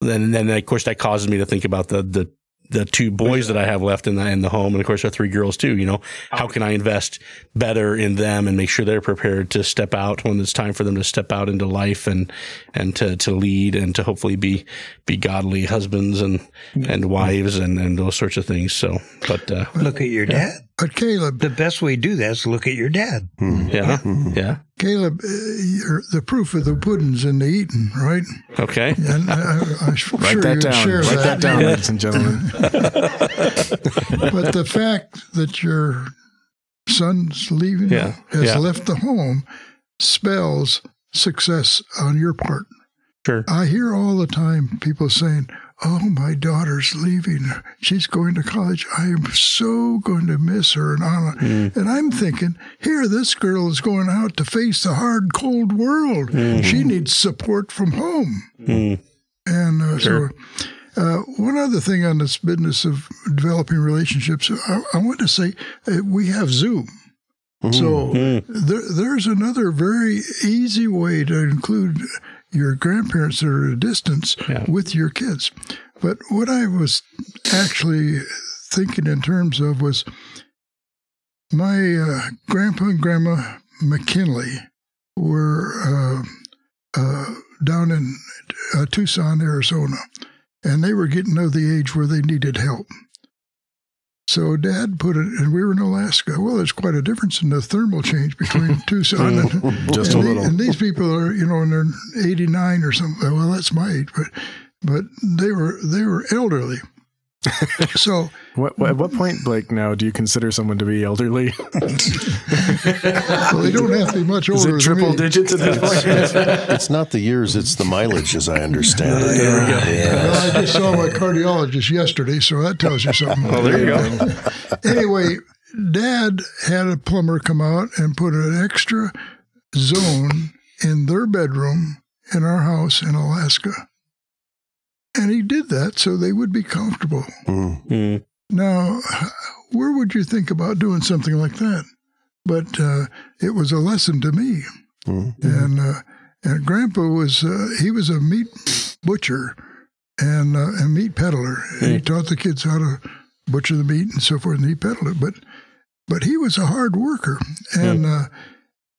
then then of course that causes me to think about the the. the two boys that I have left in the, in the home, and of course our three girls too, you know, how can I invest better in them and make sure they're prepared to step out when it's time for them to step out into life and, and to, to lead and to hopefully be, be godly husbands and, and wives and, and those sorts of things. So, but, uh, look at your yeah. dad. But Caleb, the best way to do that is look at your dad. Mm-hmm. Yeah. Mm-hmm. Yeah. Caleb, uh, you're, the proof of the pudding's in the eating, right? Okay. And I, I, I'm sure Write that down. Share Write that, that down, ladies and gentlemen. But the fact that your son's leaving, yeah. has yeah. left the home, spells success on your part. Sure. I hear all the time people saying, oh, my daughter's leaving. She's going to college. I am so going to miss her. And, mm. and I'm thinking, here, this girl is going out to face the hard, cold world. Mm-hmm. She needs support from home. Mm. And uh, sure. so uh, one other thing on this business of developing relationships, I, I want to say uh, we have Zoom. Mm. So mm. There, there's another very easy way to include your grandparents that are at a distance yeah. with your kids. But what I was actually thinking in terms of was my uh, grandpa and grandma McKinley were uh, uh, down in uh, Tucson, Arizona, and they were getting of the age where they needed help. So Dad put it, and we were in Alaska. Well, there's quite a difference in the thermal change between Tucson and just and a little. They, and these people are, you know, and they're eighty-nine or something. Well, that's my age, but but they were they were elderly. So, what, what, at what point, Blake? Now, do you consider someone to be elderly? Well, they don't have to be much older. Is it triple than me. Digits at this point? It's not the years; it's the mileage, as I understand it. There we go. Yeah. Well, I just saw my cardiologist yesterday, so that tells you something. Well, there you go. Anyway, Dad had a plumber come out and put an extra zone in their bedroom in our house in Alaska. And he did that so they would be comfortable. Mm. Now, where would you think about doing something like that? But uh, it was a lesson to me. Mm. And uh, and Grandpa was uh, he was a meat butcher and uh, a meat peddler. Mm. And he taught the kids how to butcher the meat and so forth, and he peddled it. But but he was a hard worker. And mm. uh,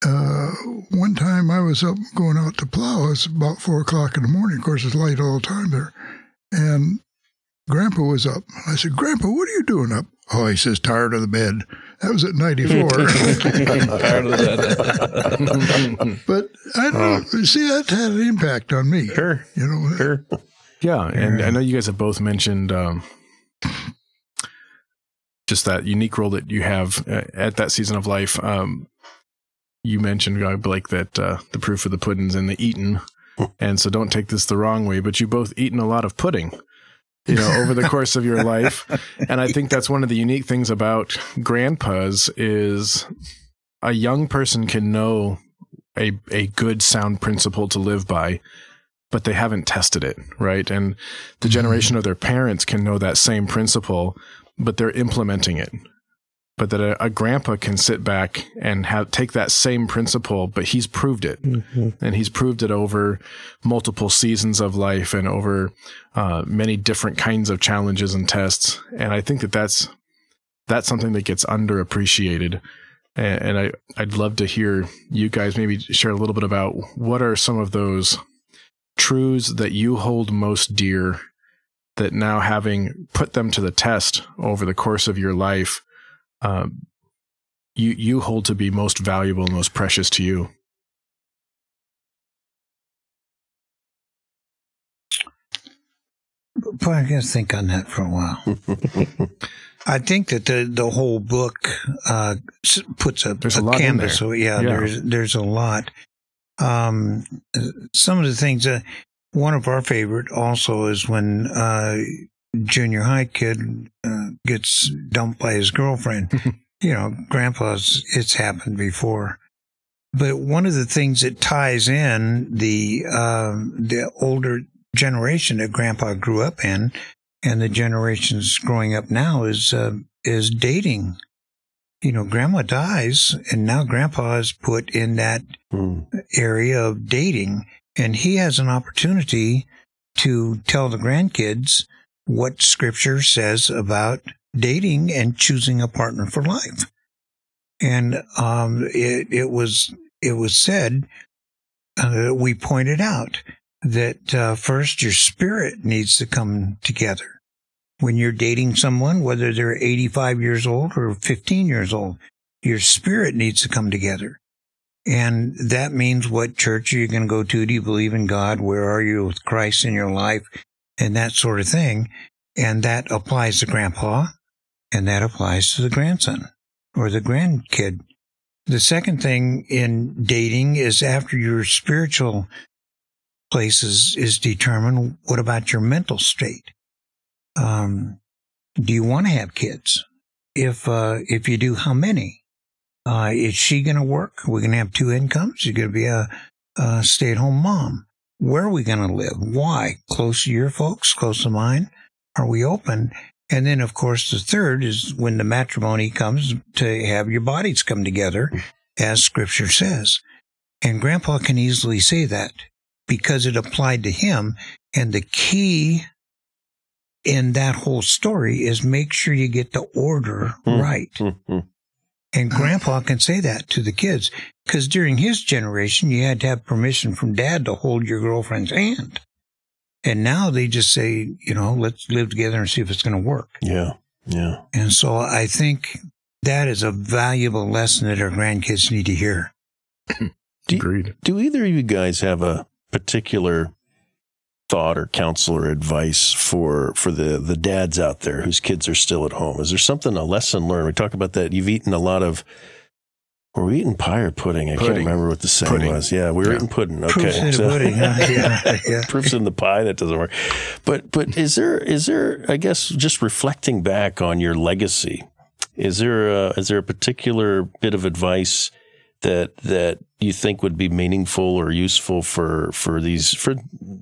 uh, one time I was up going out to plow. It was about four o'clock in the morning. Of course, it's light all the time there. And Grandpa was up. I said, Grandpa, what are you doing up? Oh, he says, tired of the bed. That was at ninety-four. Tired of the bed. But I don't know. See, that had an impact on me. Sure. You know? Sure. Yeah. And yeah. I know you guys have both mentioned um, just that unique role that you have at that season of life. Um, you mentioned, Blake, that uh, the proof of the pudding's in the eating. And so don't take this the wrong way, but you both eaten a lot of pudding, you know, over the course of your life. And I think that's one of the unique things about grandpas is a young person can know a a good sound principle to live by, but they haven't tested it, right? And the generation of their parents can know that same principle, but they're implementing it. But that a, a grandpa can sit back and have, take that same principle, but he's proved it. Mm-hmm. And he's proved it over multiple seasons of life and over uh, many different kinds of challenges and tests. And I think that that's, that's something that gets underappreciated. And, and I, I'd love to hear you guys maybe share a little bit about what are some of those truths that you hold most dear that now having put them to the test over the course of your life, Um, you you hold to be most valuable and most precious to you? Boy, I gotta think on that for a while. I think that the, the whole book uh, puts a, a, a canvas. So yeah, yeah, there's there's a lot. Um, some of the things. Uh, one of our favorite also is when. Uh, Junior high kid uh, gets dumped by his girlfriend. You know, grandpa's, it's happened before. But one of the things that ties in the, uh, the older generation that grandpa grew up in and the generations growing up now is, uh, is dating. You know, grandma dies and now grandpa is put in that mm. area of dating, and he has an opportunity to tell the grandkids what Scripture says about dating and choosing a partner for life. And um, it, it was it was said, uh, we pointed out that uh, first your spirit needs to come together. When you're dating someone, whether they're eighty-five years old or fifteen years old, your spirit needs to come together. And that means what church are you going to go to? Do you believe in God? Where are you with Christ in your life? And that sort of thing. And that applies to grandpa, and that applies to the grandson or the grandkid. The second thing in dating is after your spiritual places is determined, what about your mental state? Um, do you want to have kids? If uh, if you do, how many? Uh, is she going to work? We're going to have two incomes. You're going to be a, a stay-at-home mom. Where are we going to live? Why? Close to your folks, close to mine. Are we open? And then, of course, the third is when the matrimony comes to have your bodies come together, as Scripture says. And Grandpa can easily say that because it applied to him. And the key in that whole story is make sure you get the order right. And Grandpa can say that to the kids, because during his generation, you had to have permission from Dad to hold your girlfriend's hand. And now they just say, you know, let's live together and see if it's going to work. Yeah, yeah. And so I think that is a valuable lesson that our grandkids need to hear. do, Agreed. Do either of you guys have a particular thought or counsel or advice for for the the dads out there whose kids are still at home? Is there something, a lesson learned? We talk about that. You've eaten a lot of, were we eating pie or pudding? I pudding. can't remember what the saying pudding. was. Yeah, we were yeah. eating pudding. Okay. Proofs in so, the pudding. Huh? Yeah, yeah. Proofs in the pie, that doesn't work. But but is there is there, I guess, just reflecting back on your legacy, is there a, is there a particular bit of advice that that you think would be meaningful or useful for for these for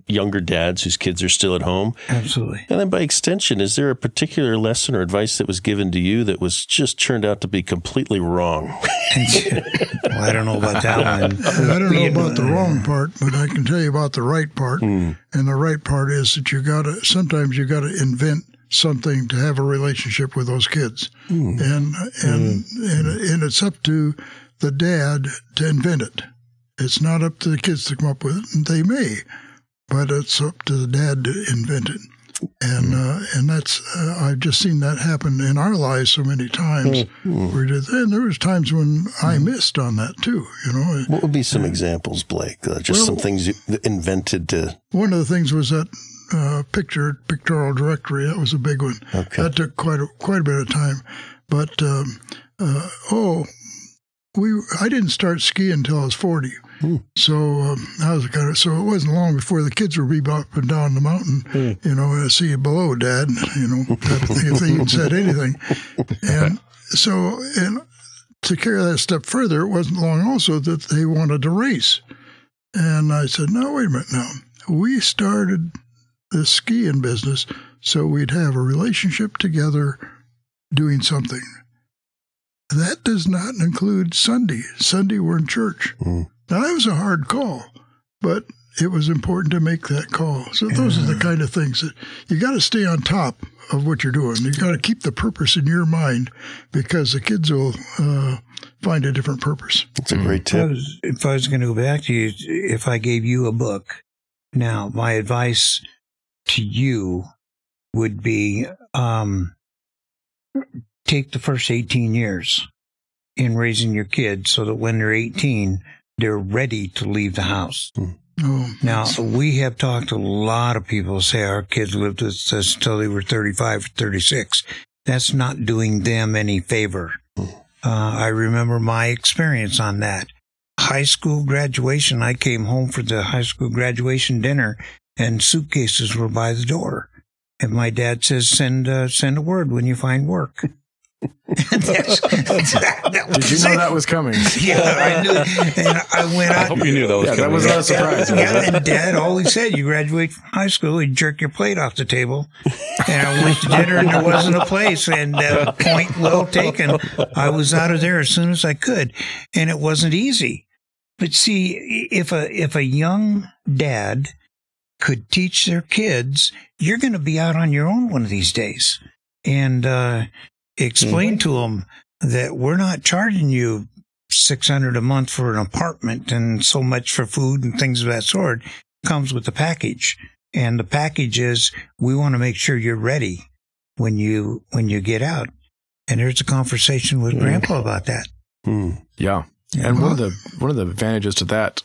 younger dads whose kids are still at home? Absolutely. And then by extension, is there a particular lesson or advice that was given to you that was just turned out to be completely wrong? Well, I don't know about that one. I don't know about the wrong part, but I can tell you about the right part. Mm. And the right part is that you got to, sometimes you got to invent something to have a relationship with those kids. Mm. And, and, mm. and, and it's up to the dad to invent it. It's not up to the kids to come up with it, and they may, but it's up to the dad to invent it. And uh, and that's uh, I've just seen that happen in our lives so many times. Mm-hmm. And there was times when I missed on that too. You know, what would be some examples, Blake? Uh, just well, some things you invented to. One of the things was that uh, picture pictorial directory. That was a big one. Okay. That took quite a, quite a bit of time. But um, uh, oh. We I didn't start skiing until I was forty, mm. so um, I was kind of so it wasn't long before the kids were be up and down the mountain, mm. you know, and see you below, Dad, you know, type of thing, if they even said anything, and so and to carry that a step further, it wasn't long also that they wanted to race, and I said, no, wait a minute, now we started this skiing business so we'd have a relationship together, doing something. That does not include Sunday. Sunday, we're in church. Mm. Now, that was a hard call, but it was important to make that call. So those yeah. are the kind of things that you got to stay on top of what you're doing. You got to keep the purpose in your mind because the kids will uh, find a different purpose. That's a great tip. If I was, if I was going to go back to you, if I gave you a book, now my advice to you would be um, take the first eighteen years in raising your kids so that when they're eighteen, they're ready to leave the house. Oh, now, we have talked to a lot of people who say our kids lived with us until they were thirty-five or thirty-six. That's not doing them any favor. Uh, I remember my experience on that. High school graduation, I came home for the high school graduation dinner, and suitcases were by the door. And my dad says, send, uh, send a word when you find work. that's, that, that Did you know it. that was coming? Yeah, I knew. And I went out. I hope you knew that was yeah, coming. That was not a surprise. Yeah, and Dad always said, you graduate from high school, you jerk your plate off the table. And I went to dinner and there wasn't a place. And uh, point well taken. I was out of there as soon as I could. And it wasn't easy. But see, if a if a young dad could teach their kids, you're going to be out on your own one of these days. And uh, explain mm-hmm. to them that we're not charging you six hundred dollars a month for an apartment and so much for food and things of that sort. It comes with the package. And the package is, we want to make sure you're ready when you when you get out. And there's a conversation with mm. Grandpa about that. Mm. Yeah. And uh-huh. one of the one of the advantages to that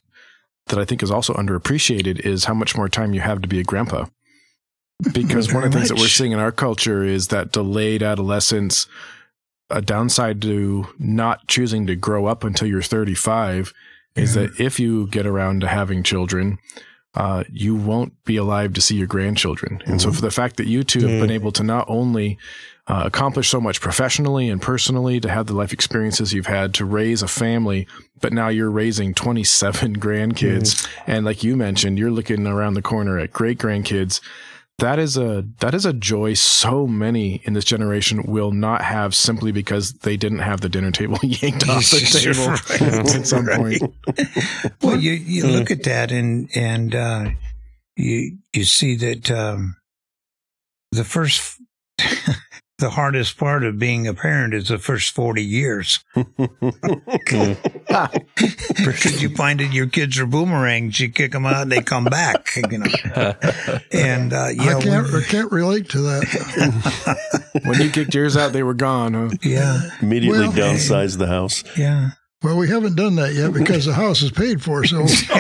that I think is also underappreciated is how much more time you have to be a grandpa. Because one of the things much. that we're seeing in our culture is that delayed adolescence, a downside to not choosing to grow up until you're thirty-five yeah. is that if you get around to having children, uh, you won't be alive to see your grandchildren. Mm-hmm. And so for the fact that you two have yeah. been able to not only uh, accomplish so much professionally and personally, to have the life experiences you've had, to raise a family, but now you're raising twenty-seven grandkids. Mm-hmm. And like you mentioned, you're looking around the corner at great grandkids. That is a that is a joy so many in this generation will not have simply because they didn't have the dinner table yanked off the table right. at some right. point. Well, you, you look at that and and uh, you you see that um, the first the hardest part of being a parent is the first forty years. Because you find that your kids are boomerangs, you kick them out, and they come back. You know, and uh, yeah, I can't, when, I can't relate to that. When you kicked yours out, they were gone. Huh? Yeah, immediately well, downsized the house. Yeah. Well, we haven't done that yet because the house is paid for, so, so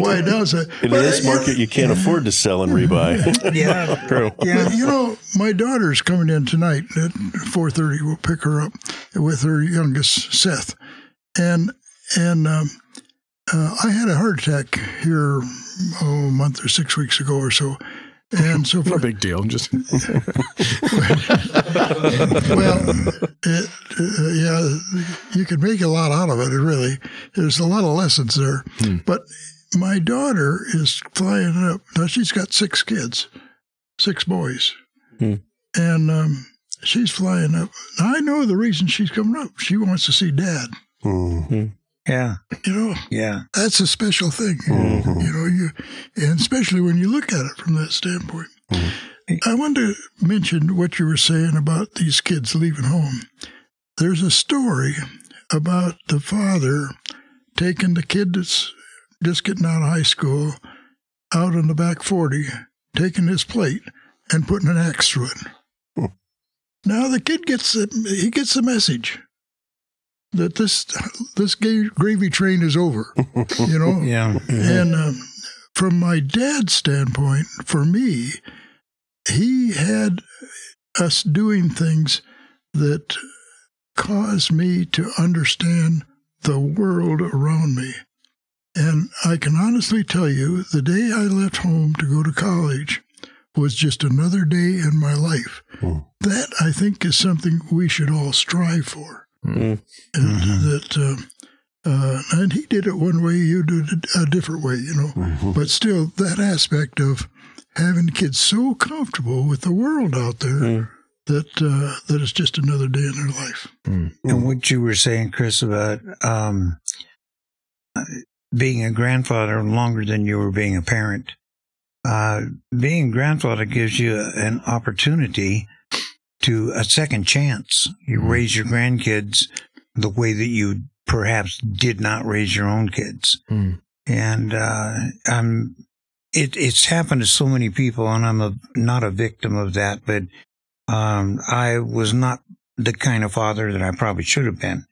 why does it? In this market, you can't afford to sell and rebuy. Yeah. True. Yeah. You know, my daughter's coming in tonight at four thirty. We'll pick her up with her youngest, Seth. And and um, uh, I had a heart attack here oh, a month or six weeks ago or so. And so, for, no big deal. I'm just well, it, uh, yeah, you can make a lot out of it. Really, there's a lot of lessons there. Hmm. But my daughter is flying up now. She's got six kids, six boys, hmm. and um, she's flying up. Now, I know the reason she's coming up. She wants to see Dad. Mm-hmm. Yeah. You know, yeah. That's a special thing. Mm-hmm. You know, you, and especially when you look at it from that standpoint. Mm-hmm. I wanted to mention what you were saying about these kids leaving home. There's a story about the father taking the kid that's just getting out of high school out in the back forty, taking his plate and putting an axe through it. Mm-hmm. Now the kid gets the, he gets the message that this this gravy train is over, you know? Yeah. And um, from my dad's standpoint, for me, he had us doing things that caused me to understand the world around me. And I can honestly tell you, the day I left home to go to college was just another day in my life. Mm. That, I think, is something we should all strive for. Mm-hmm. And that, uh, uh, and he did it one way, you did it a different way, you know. Mm-hmm. But still, that aspect of having kids so comfortable with the world out there mm-hmm. that uh, that it's just another day in their life. Mm-hmm. And what you were saying, Chris, about um, being a grandfather longer than you were being a parent. Uh, being a grandfather gives you an opportunity to a second chance. You raise your grandkids the way that you perhaps did not raise your own kids. Mm. And uh, I'm, it, it's happened to so many people, and I'm a, not a victim of that, but um, I was not the kind of father that I probably should have been,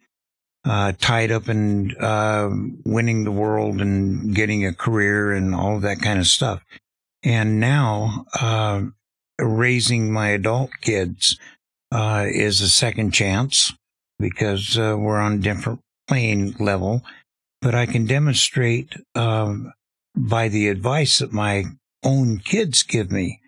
uh, tied up in uh, winning the world and getting a career and all of that kind of stuff. And now, uh, raising my adult kids uh, is a second chance because uh, we're on different plane level. But I can demonstrate um, by the advice that my own kids give me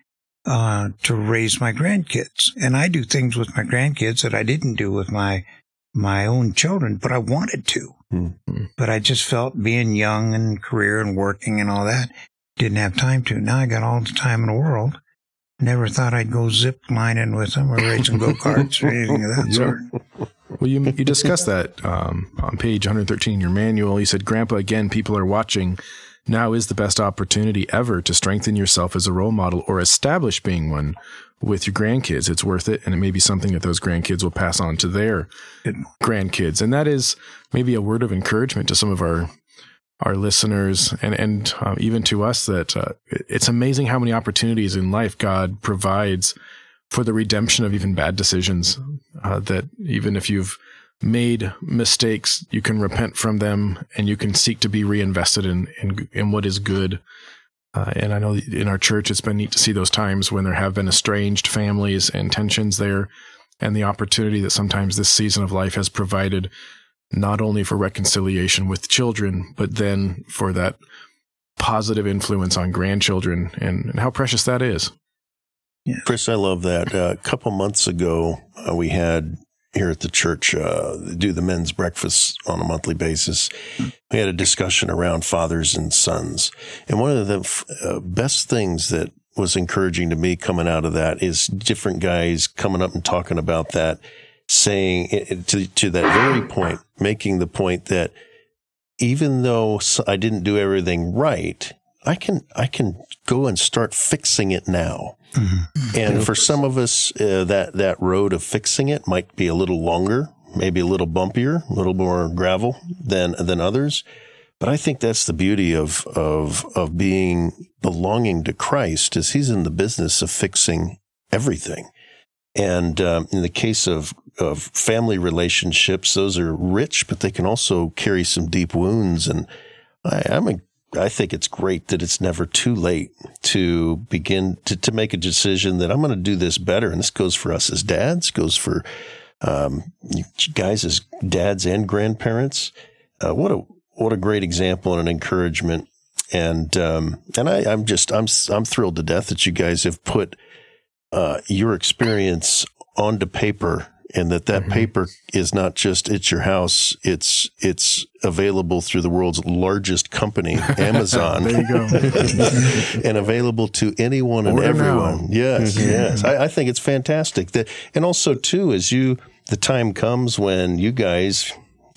uh, to raise my grandkids. And I do things with my grandkids that I didn't do with my my own children, but I wanted to. Mm-hmm. But I just felt being young and career and working and all that, didn't have time to. Now I got all the time in the world. Never thought I'd go zip lining with them or racing go-karts or anything of that sort. Well, you you discussed that um, on page one hundred thirteen in your manual. You said, Grandpa, again, people are watching. Now is the best opportunity ever to strengthen yourself as a role model or establish being one with your grandkids. It's worth it. And it may be something that those grandkids will pass on to their grandkids. And that is maybe a word of encouragement to some of our our listeners and, and um, even to us, that uh, it's amazing how many opportunities in life God provides for the redemption of even bad decisions, uh, that even if you've made mistakes, you can repent from them and you can seek to be reinvested in, in, in what is good. Uh, and I know in our church, it's been neat to see those times when there have been estranged families and tensions there, and the opportunity that sometimes this season of life has provided, not only for reconciliation with children, but then for that positive influence on grandchildren, and, and how precious that is. Yeah. Chris, I love that. Uh, a couple months ago, uh, we had here at the church, uh, do the men's breakfast on a monthly basis. We had a discussion around fathers and sons. And one of the f- uh, best things that was encouraging to me coming out of that is different guys coming up and talking about that, saying it, to, to that very point, making the point that even though I didn't do everything right, I can I can go and start fixing it now. Mm-hmm. And for some of us, uh, that, that road of fixing it might be a little longer, maybe a little bumpier, a little more gravel than than others. But I think that's the beauty of of of being belonging to Christ, is He's in the business of fixing everything. And um, in the case of of family relationships, those are rich, but they can also carry some deep wounds. And I, I'm a I think it's great that it's never too late to begin to, to make a decision that I'm going to do this better. And this goes for us as dads, goes for um, guys as dads and grandparents. Uh, what a what a great example and an encouragement. And um, and I, I'm just I'm I'm thrilled to death that you guys have put uh, your experience onto paper. And that that mm-hmm. paper is not just it's your house, it's it's available through the world's largest company, Amazon. There you go. And available to anyone and Order everyone. Now. Yes, mm-hmm. yes. I, I think it's fantastic. That, and also, too, as you the time comes when you guys,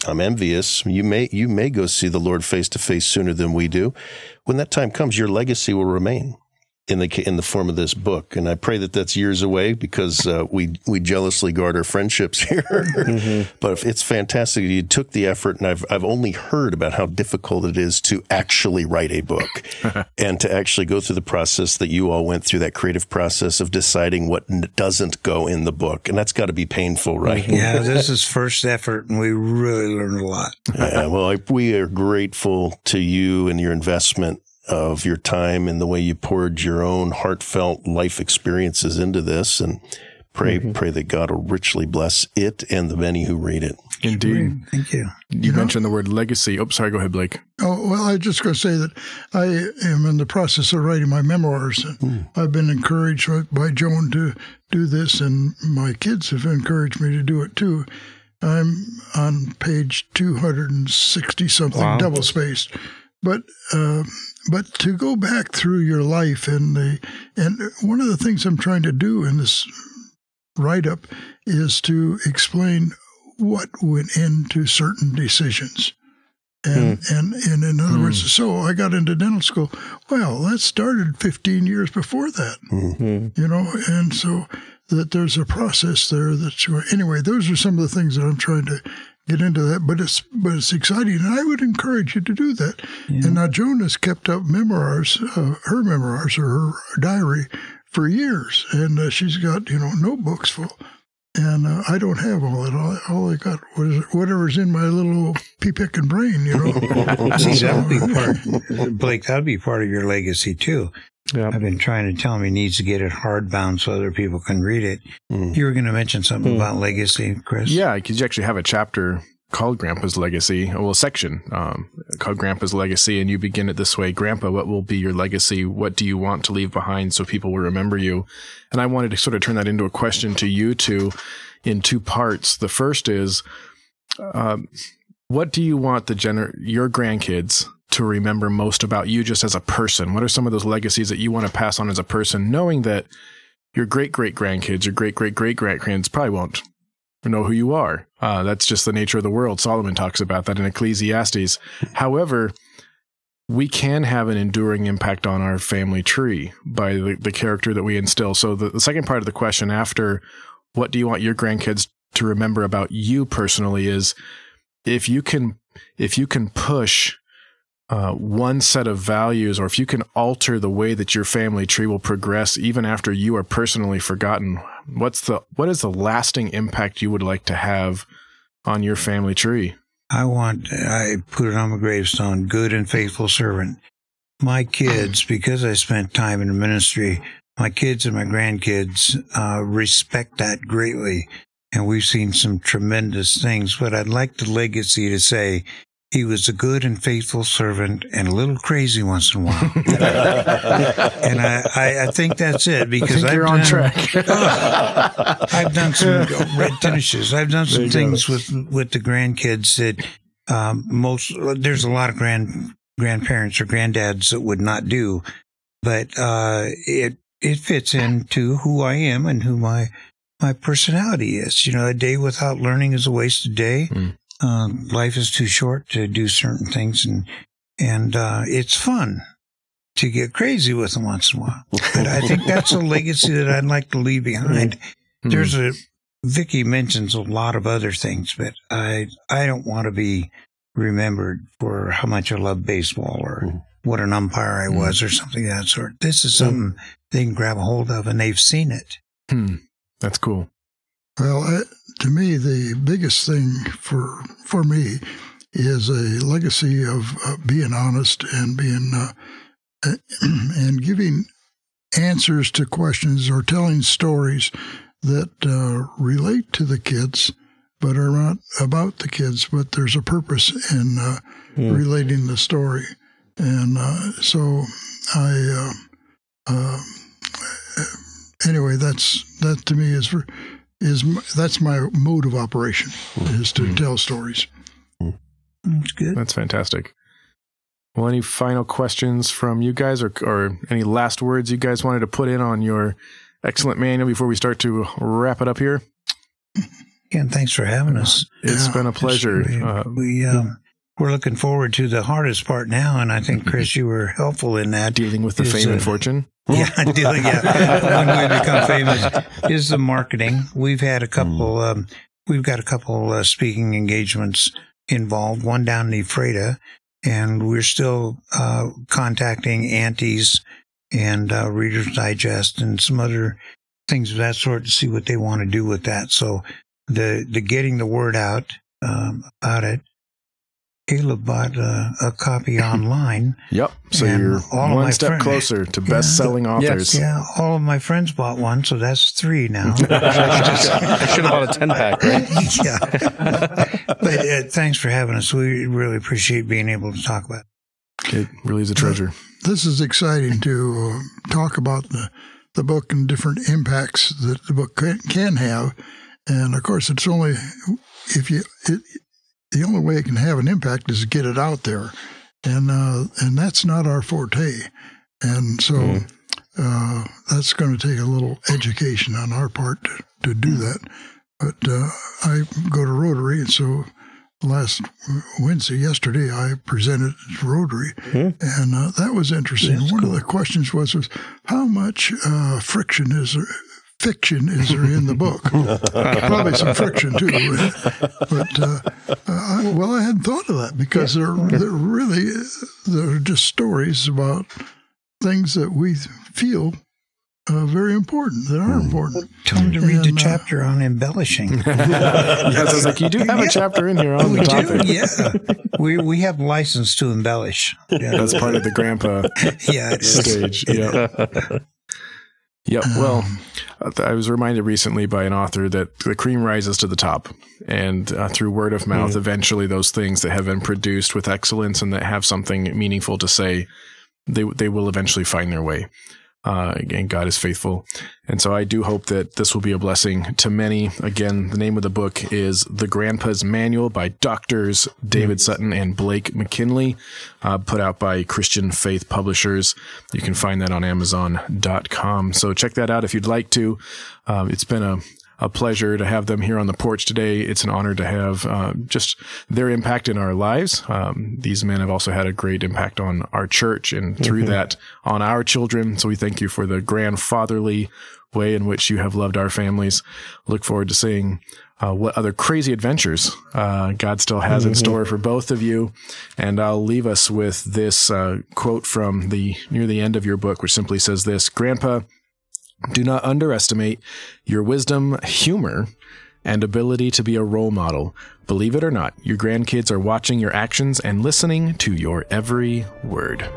I'm envious, you may you may go see the Lord face to face sooner than we do. When that time comes, your legacy will remain in the in the form of this book. And I pray that that's years away, because uh, we we jealously guard our friendships here. Mm-hmm. But it's fantastic. You took the effort, and I've I've only heard about how difficult it is to actually write a book and to actually go through the process that you all went through, that creative process of deciding what doesn't go in the book. And that's got to be painful, right? Yeah, this is first effort, and we really learned a lot. Yeah, well, I, we are grateful to you and your investment of your time and the way you poured your own heartfelt life experiences into this, and pray mm-hmm. pray that God will richly bless it and the many who read it. Indeed. Thank you. You, you mentioned know, the word legacy. Oh, sorry, go ahead, Blake. Oh, well, I was just going to say that I am in the process of writing my memoirs. Mm. I've been encouraged by Joan to do this, and my kids have encouraged me to do it too. I'm on page two hundred sixty something, wow. double spaced. But uh, but to go back through your life, and the and one of the things I'm trying to do in this write-up is to explain what went into certain decisions. And mm. and, and in other mm. words, so I got into dental school. Well, that started fifteen years before that, mm-hmm. you know, and so that there's a process there. That's anyway, those are some of the things that I'm trying to get into that, but it's but it's exciting, and I would encourage you to do that. Yeah. And now Joan has kept up memoirs, uh, her memoirs or her diary, for years, and uh, she's got you know notebooks full. And uh, I don't have all that. All, all I got was whatever's in my little pea picking brain, you know. See, that would be part, Blake. That'd be part of your legacy too. Yep. I've been trying to tell him he needs to get it hardbound so other people can read it. Mm. You were going to mention something mm. about legacy, Chris. Yeah, because you actually have a chapter called Grandpa's Legacy, well, a section um, called Grandpa's Legacy, and you begin it this way. Grandpa, what will be your legacy? What do you want to leave behind so people will remember you? And I wanted to sort of turn that into a question to you two in two parts. The first is, um, what do you want the gener- your grandkids to remember most about you just as a person? What are some of those legacies that you want to pass on as a person, knowing that your great-great-grandkids, your great-great-great-grandkids probably won't know who you are? Uh, that's just the nature of the world. Solomon talks about that in Ecclesiastes. However, we can have an enduring impact on our family tree by the, the character that we instill. So the, the second part of the question after what do you want your grandkids to remember about you personally is if you can, if you can push uh, one set of values, or if you can alter the way that your family tree will progress, even after you are personally forgotten, what's the, what is the lasting impact you would like to have on your family tree? I want, I put it on my gravestone, good and faithful servant. My kids, because I spent time in ministry, my kids and my grandkids uh, respect that greatly. And we've seen some tremendous things. But I'd like the legacy to say, he was a good and faithful servant and a little crazy once in a while. And I, I, I think that's it. Because I think you're I've on done, track. uh, I've done some red tennis shoes. I've done some things with, with the grandkids that um, most, there's a lot of grand grandparents or granddads that would not do. But uh, it it fits into who I am and who my, my personality is. You know, a day without learning is a wasted day. Mm. Um, life is too short to do certain things, and and uh, it's fun to get crazy with them once in a while. But I think that's a legacy that I'd like to leave behind. Mm-hmm. There's a Vicky mentions a lot of other things, but I I don't want to be remembered for how much I love baseball or mm-hmm. what an umpire I was mm-hmm. or something of that sort. This is something mm-hmm. they can grab a hold of, and they've seen it. Hmm. That's cool. Well, to me, the biggest thing for for me is a legacy of uh, being honest and being uh, and giving answers to questions or telling stories that uh, relate to the kids, but are not about the kids. But there's a purpose in uh, yeah. relating the story, and uh, so I uh, uh, anyway, that's that to me is. For, Is that's my mode of operation is to mm-hmm. tell stories. That's good. That's fantastic. Well, any final questions from you guys, or or any last words you guys wanted to put in on your excellent manual before we start to wrap it up here? Again, thanks for having us. It's yeah, been a pleasure. It's, we uh, we um, we're looking forward to the hardest part now, and I think Chris, you were helpful in that, dealing with the is, fame uh, and fortune. Yeah, dealing, yeah. When we become famous is the marketing. We've had a couple, um, we've got a couple uh, speaking engagements involved, one down in Efreda, and we're still uh, contacting aunties and uh, Reader's Digest and some other things of that sort to see what they want to do with that. So the, the getting the word out um, about it. Caleb bought a, a copy online. Yep. So you're all one step friend, closer to best-selling yeah, authors. Yes. Yeah. All of my friends bought one, so that's three now. I should have bought a ten-pack, right? Yeah. But uh, thanks for having us. We really appreciate being able to talk about it. It really is a treasure. This is exciting to uh, talk about the, the book and different impacts that the book can, can have. And, of course, it's only if you it, – the only way it can have an impact is to get it out there. And uh, and that's not our forte. And so mm. uh, that's going to take a little education on our part to, to do that. But uh, I go to Rotary, and so last Wednesday, yesterday, I presented at Rotary. Mm. And uh, that was interesting. That's One cool. of the questions was, was how much uh, friction is there? Fiction is there in the book? Probably some friction too, but uh, I, well, I hadn't thought of that because they're, they're really they're just stories about things that we feel uh, very important that are important. Tell them to read and, the chapter uh, on embellishing. Yes, I was like, you do have yeah. a chapter in here on we the topic. Do, yeah, we we have license to embellish. Yeah. That's part of the grandpa yeah, it is. Stage. Yeah. Yeah, well, I was reminded recently by an author that the cream rises to the top, and uh, through word of mouth, mm-hmm. eventually those things that have been produced with excellence and that have something meaningful to say, they they will eventually find their way, uh, and God is faithful. And so I do hope that this will be a blessing to many. Again, the name of the book is The Grandpa's Manual by Doctors David Sutton and Blake McKinley, uh, put out by Christian Faith Publishers. You can find that on amazon dot com. So check that out if you'd like to. Uh, it's been a, a pleasure to have them here on the porch today. It's an honor to have uh, just their impact in our lives. Um, these men have also had a great impact on our church and through mm-hmm. that on our children. So we thank you for the grandfatherly way in which you have loved our families. Look forward to seeing uh, what other crazy adventures uh, God still has mm-hmm. in store for both of you. And I'll leave us with this uh, quote from the near the end of your book, which simply says this: Grandpa, do not underestimate your wisdom, humor, and ability to be a role model. Believe it or not, your grandkids are watching your actions and listening to your every word.